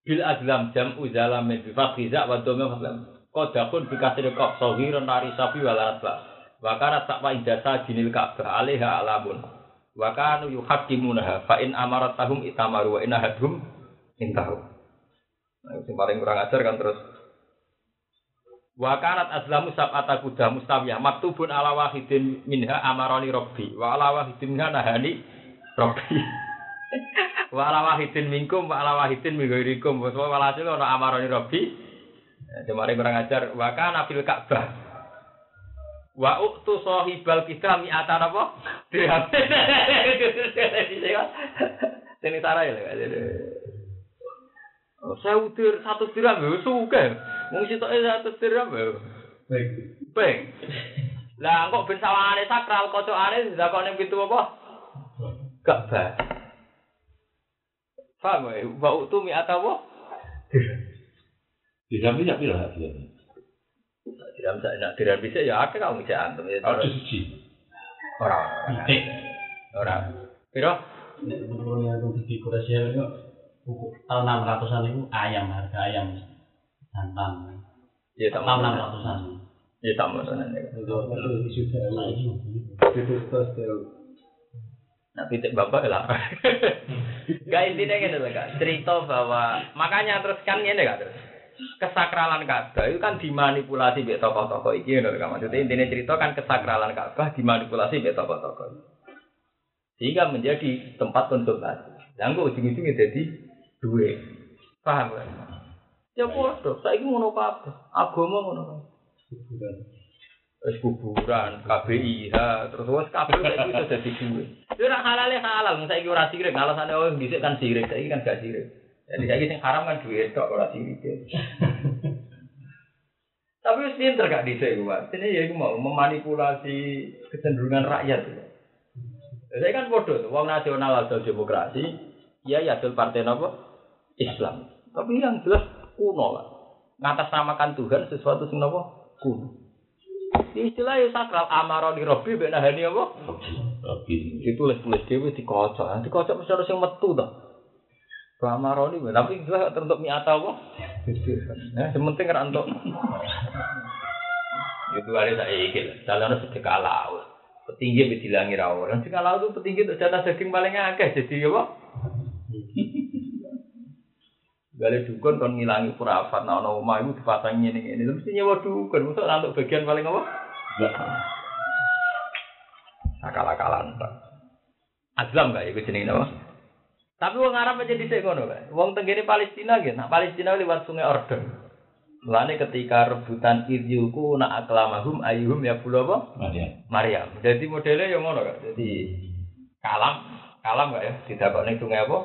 Bil azlam jam'u zalam bi faqiza wa dhamma fa'lam. Qadakun dikasir kok sahirun nari safi wal asla. Wakara takwa ijasa jinil ka'bah alaiha alamun. Wakanu yuhaqqimunaha fa in amaratahum itamaru wa in hadhum intahu. Sing paling kurang ajar kan terus. Wakanat azlamu sab'ata kuda mustawiyah maktubun ala wahidin minha amarani rabbi wa ala wahidin minha nahani rabbi. Wa ala wahidin minkum wa ala wahidin mingguirikum wa walhasil ana amarani rabbi. Demare kurang ajar wakana fil ka'bah. Wa uqtu sahibal kita mi'atan apa? Dirham. Sini sarai lho. Saya udir 100 dirham ya suka. Wong sitoke 100 dirham ya. Baik. Lah kok ben sawangane sakral kocokane dilakone pitu apa? Gak bah. Paham ya? Wa uqtu mi'atan apa? Dirham. Dirham ya pira hadiahnya? Diram tak nak diram bisa ya akeh kok ngejak antum ya. Ada siji. Ora. Piro? Nek menurune aku iki kurasian yo tahun 600-an iku ayam harga ayam santang. Ya tak 600-an. Ya tak mboten nek. Terus disudah lagi. Terus terus. Nah, pitik bapak lah. Guys, ini ngene lho, Kak. Cerita bahwa makanya terus kan ngene Kak terus. Kesakralan Ka'bah itu kan dimanipulasi oleh tokoh-tokoh iki ngono lho. Maksudnya intine cerita kan kesakralan Ka'bah dimanipulasi oleh tokoh-tokoh. Sehingga menjadi tempat konsultasi. Lah engko ujung-ujunge dadi duwe. Paham kan? Ya podo, saiki ngono kabeh. Agama ngono kuburan. Wis kuburan, KBIH, terus wis kabeh saiki wis dadi duwe. Yo ora halale halal, saiki ora sirik, alasane oh dhisik kan sirik, saiki kan gak sirik. Jadi lagi sing haram kan duit tok ora sirik. Tapi wis pinter gak dhisik iku, Pak. Dene ya iku mau memanipulasi kecenderungan rakyat. Saya kan bodoh, wong nasional atau demokrasi, ya ya dul partai napa? Islam. Tapi yang jelas kuno, Pak. Ngatasnamakan Tuhan sesuatu sing napa? Kuno. Istilah ya sakral amara di Rabbi ben nahani apa? Rabbi. Ditulis-tulis dhewe dikocok. Dikocok mesti ono sing metu to. Bamaroni, tapi jelas teruntuk miata apa? Ya, sementing kan untuk itu ada tak ikil. Jalan sedek alau, petinggi berdilangi rawa. Dan sedek alau tu petinggi untuk jatah daging paling agak jadi apa? Galih dukun kon ngilangi purafat, nak nak rumah ibu dipasangnya ini. Mestinya waduh, kan untuk bagian paling apa? Akal-akalan tak. Azlam tak, ikut jenis apa? Tapi wong Arab aja dhisik ngono, Pak. Wong tenggene Palestina nggih, nak Palestina liwat sungai Jordan. Mulane ketika rebutan idyuku nak aklamahum ayyuhum ya pula apa? Maryam. Dadi modele ya ngono, Kak. Dadi kalam Kak ya, didakokne sungai apa?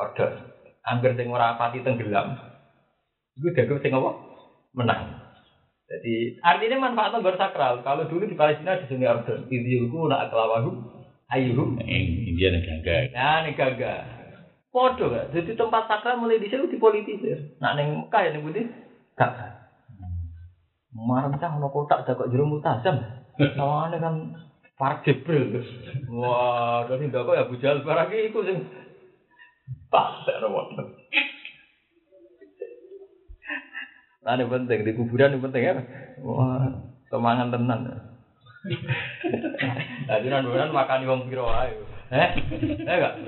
Jordan. Angger sing ora pati tenggelam. Iku dagem sing apa? Menang. Jadi artinya manfaatnya bersakral. Kalau dulu di Palestina di sungai Jordan, idyuku nak aklamahum ayyuhum India negara. Nah, negara. Podo gak? Jadi tempat sakral mulai disitu dipolitisir. Nak neng Mekah ya neng Budi? Tak. Marantah no kotak dah kok jerumus tajam. Soalnya kan Park Jibril. Wah, dari dah kok Abu Jahal barang itu sing pas terawat. Nah, ini penting di kuburan ini penting ya. Wah, semangat tenan. Tadi nang makan wong piro ae. Heh? Ya gak?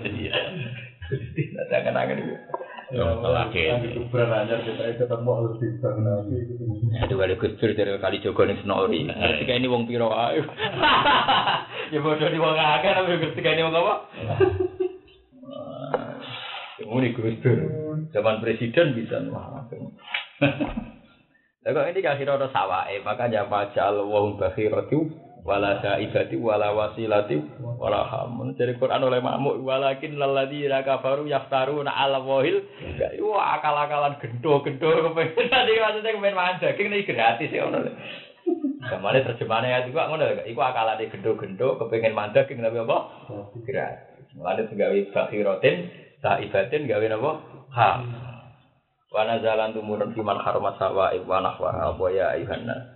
Tidak tangan-tangan itu. Kuburan aja kita ketemu harus dibangunasi. Aduh, ada gusur dari kali Jogo ini senori. Ketika ini wong piro ae. Ya bodoh di wong akeh tapi ketika ini wong apa? Ini gusur. Zaman presiden bisa. Kalau ini akhir ada sawae, maka jangan jal wong bakhiratu wala sa'idati wala wasilati wala hamun. Jadi Quran oleh makmuk walakin lalladzina kafaru yaftaruna 'ala wahil. Wah, akal-akalan gendho-gendho kepen. Tadi maksudnya kepen manjak, iki gratis ya ono. Gamane terjemahane ya iku ngono lho, iku akalane gendho-gendho kepengin mandeg ing Nabi apa? Pikiran. Mulane gawe bakhiratin, taibatin gawe napa? Ha. Wa nazalan tumurun kiman harumat sawa ibana wa ya ayuhanna.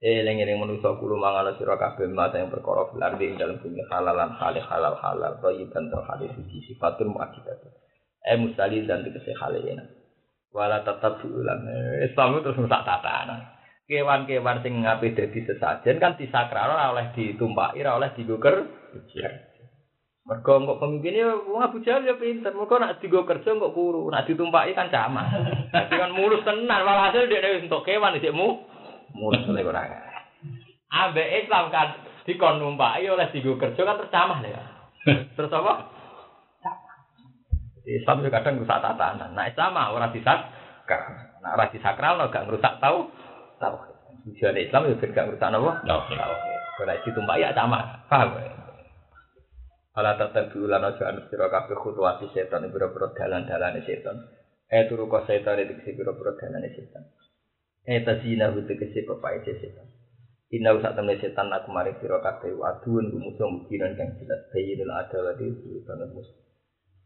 Eling-eling menusa kulo mangala sira kabeh mate yang perkara belar ing dalem bumi halalan halal halal halal thayyiban halal iki sifatul muakkidat. Mustali dan tegese halena. Wala tatabulan. Islam terus tak tatanan. Kewan-kewan sing ngape dadi sesajen kan disakral oleh ditumpaki ora oleh digoker. Mergo engko pemimpine wong Abu Jahal ya pinter, mergo nek digo kerja engko kuru, nek ditumpaki kan camah. Dadi kan mulus tenan, walhasil dhekne entuk kewan dhekmu mulus lek ora. Ambek Islam kan dikon numpaki oleh digo kerja kan tercamah lho. Terus apa? Islam yo kadang rusak tatanan. Nek camah ora disakral, nek ora disakral gak ngrusak tau. Tawah. Tujuan Islam itu tidak urusan apa? Tawah. Kalau itu tumpah ya sama. Paham? Ala tatabulan aja anu sira kabeh khutuwati setan pira-pira dalan-dalane setan. Turu ka setan iki pira-pira dalane setan. Tazina hute kese papai setan. Inau sak temne setan aku mari sira kabeh wadun gumuso mungkinan kang jelas bayinul adalati setan musuh.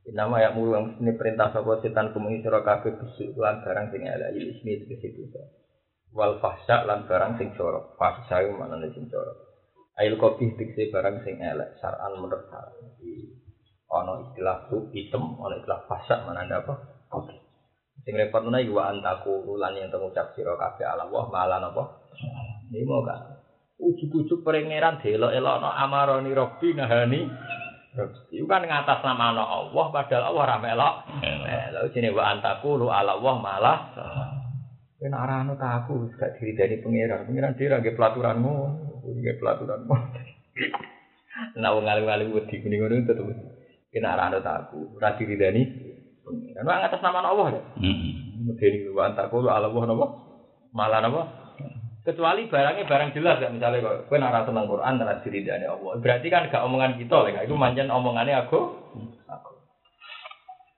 Inama ya muru yang mesti perintah sapa setan kumuni sira kabeh besuk lan barang sing ala ismi kese itu. Wal fahsya lan barang sing jorok, fahsya iku manane sing jorok. Ail kopi dikse barang sing elek, saran menurut saran. Ono istilah su item, ono istilah fahsya manane apa? Kopi. Sing repot menawa iku antaku lan yen ngucap sira kabeh Allah malan apa? Nimo kan. Ujug-ujug pangeran delok-elokno amarani robbi nahani. Iku kan ngatas nama Allah padahal Allah ora melok. Lha jenenge wa antaku lu ala Allah malah. Yen arah ana taku wis gak diridani pangeran. Pangeran dhewe nggih pelaturanmu, nggih pelaturanmu. Lah wong ngalih-ngalih wedi kene ngono tetep. Yen arah ana taku, ora diridani pangeran. Nang atas nama Allah ya. Heeh. Medeni ruwan taku Allah napa? Malah napa? Kecuali barangnya barang jelas ya misale kok kowe ora tenang Quran ora diridani Allah. Berarti kan gak omongan kita lek iku pancen omongane aku.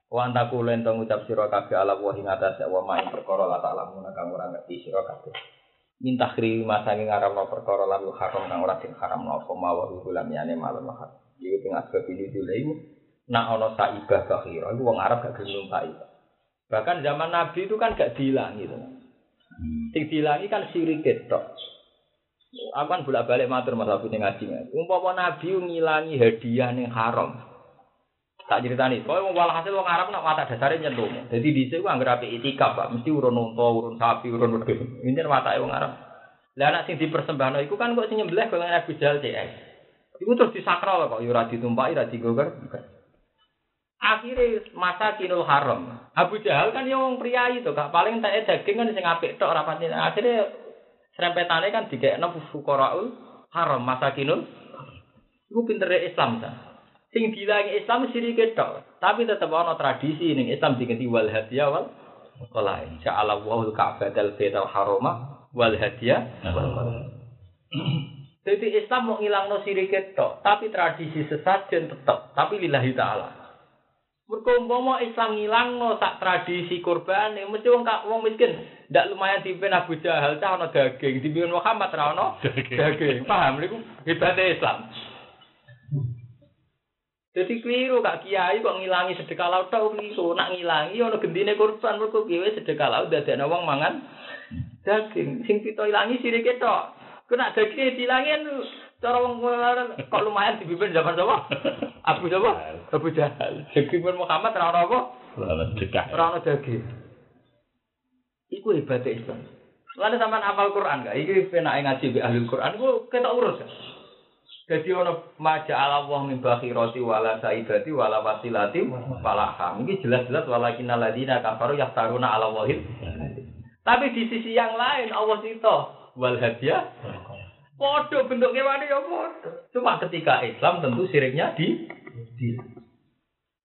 Wantaku len tong ucap sira kabeh ala wa ing atas wa main perkara la ta'lamu kang ora ngerti sira kabeh. Mintah kri masange ngaramno perkara lalu haram kang ora den haramno apa mawu gulamiyane malem hak. Iki teng asbab ini dilei nak ana saibah bakhira iku wong Arab gak gelem numpai. Bahkan zaman Nabi itu kan gak diilangi to. Sing diilangi kan sirik tok. Aku kan bolak-balik matur Mas Abu ning ngaji. Umpama Nabi ngilangi hadiah ning haram. Tak ceritani, kalau walhasil orang Arab nak watak dasarnya nyentuh. Jadi di sini orang Arab itikaf, pak, mesti urun unta, urun sapi, urun wedhus. Ini watak orang Arab. Lah anak sing dipersembahno, iku kan kok sing nyembelih golongan Abu Jahal CS. Iku terus disakral kok, ora ditumpaki, ora digoker. Akhire masa kinul haram. Abu Jahal kan ya wong priayi to, gak paling entek daging kan sing apik tok ora pati. Akhire serempetane kan digekno fuqaraul haram masa kinul. Iku pintere Islam ta. Sing dilangi Islam sirike tok, tapi tetep ana tradisi ning Islam diketi wal hadiah wal qalain. Insyaallah wal ka'batal baitul harama wal hadiah wal qalain. Dadi Islam mau ngilangno sirike tok, tapi tradisi sesajen tetep, tapi lillahi taala. Mergo umpama Islam ngilangno sak tradisi kurban, mesti wong miskin ndak lumayan dipimpin Abu Jahal ta ana daging, dipimpin Muhammad ra ana daging. Paham niku hebate Islam. Jadi keliru Kak Kiai kok ngilangi sedekah laut tok iso nak ngilangi ana gendine kurban mergo kiwe sedekah laut dadekno wong mangan daging sing pito ilangi sirike tok. Ku nak daging dilangi cara wong kok lumayan dibiben zaman sapa? Abu sapa? Abu Jahal. Daging Muhammad ra ono apa? Sedekah. Ra ono daging. Iku hebate Islam. Lan sampean hafal Quran gak? Iki penake ngaji mbek ahli Quran ku ketok urus. Jadi ono maja ala Allah min bakhirati wala saibati wala wasilati wala ham. Iki jelas-jelas walakinal ladina kafaru yahtaruna ala wahid. Tapi di sisi yang lain Allah cerita wal hadiah. Padha bentuk kewane ya padha. Cuma ketika Islam tentu siriknya di.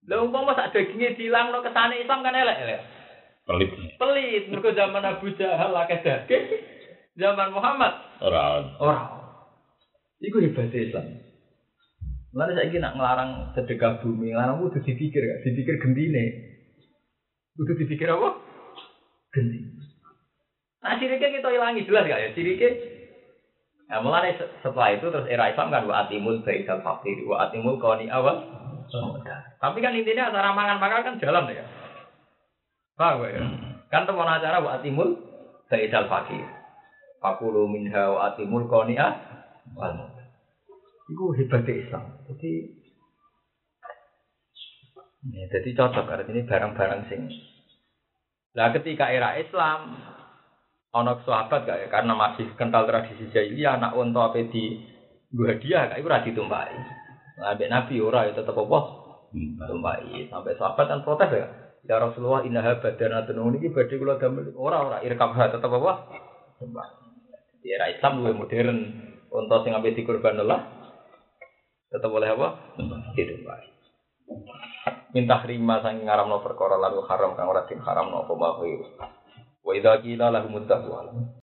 Lah umpama sak daginge dilangno kesane Islam kan elek-elek. Pelit. Pelit mergo zaman Abu Jahal akeh daging. Zaman Muhammad ora. Iku hebat Islam. Mulane saiki nak nglarang sedekah bumi, larang kudu dipikir gak? Dipikir gendine. Kudu dipikir apa? Gendine. Nah, sirike kita ilangi jelas gak ya? Sirike Nah, mulai setelah itu terus era Islam kan wa atimul baidal fakir, wa atimul qani awal. Tapi kan intinya acara mangan-mangan kan jalan ya. Paham ya? Kan teman acara wa atimul baidal fakir. Fakulu minha wa atimul qani awal. Iku hebatnya Islam. Jadi ya, jadi cocok artinya barang-barang sing. Lah ketika era Islam ana sahabat gak ya? Karena masih kental tradisi jahiliyah anak unta ape di hadiah gak iku ora ditumpaki. Lah ambek Nabi ora ya tetep apa? Ditumpaki. Sampai sahabat kan protes ya. Ya Rasulullah innaha badanatun niki badhe kula damel ora irkabha tetep apa? Ditumpaki. Di era Islam luwih modern unta sing ape dikurban Allah tetep oleh apa? Ditumpaki. Minta rima sang ngaramno perkara lalu haram kang ora diharamno apa wae. Wa idza qila lahumut taqwa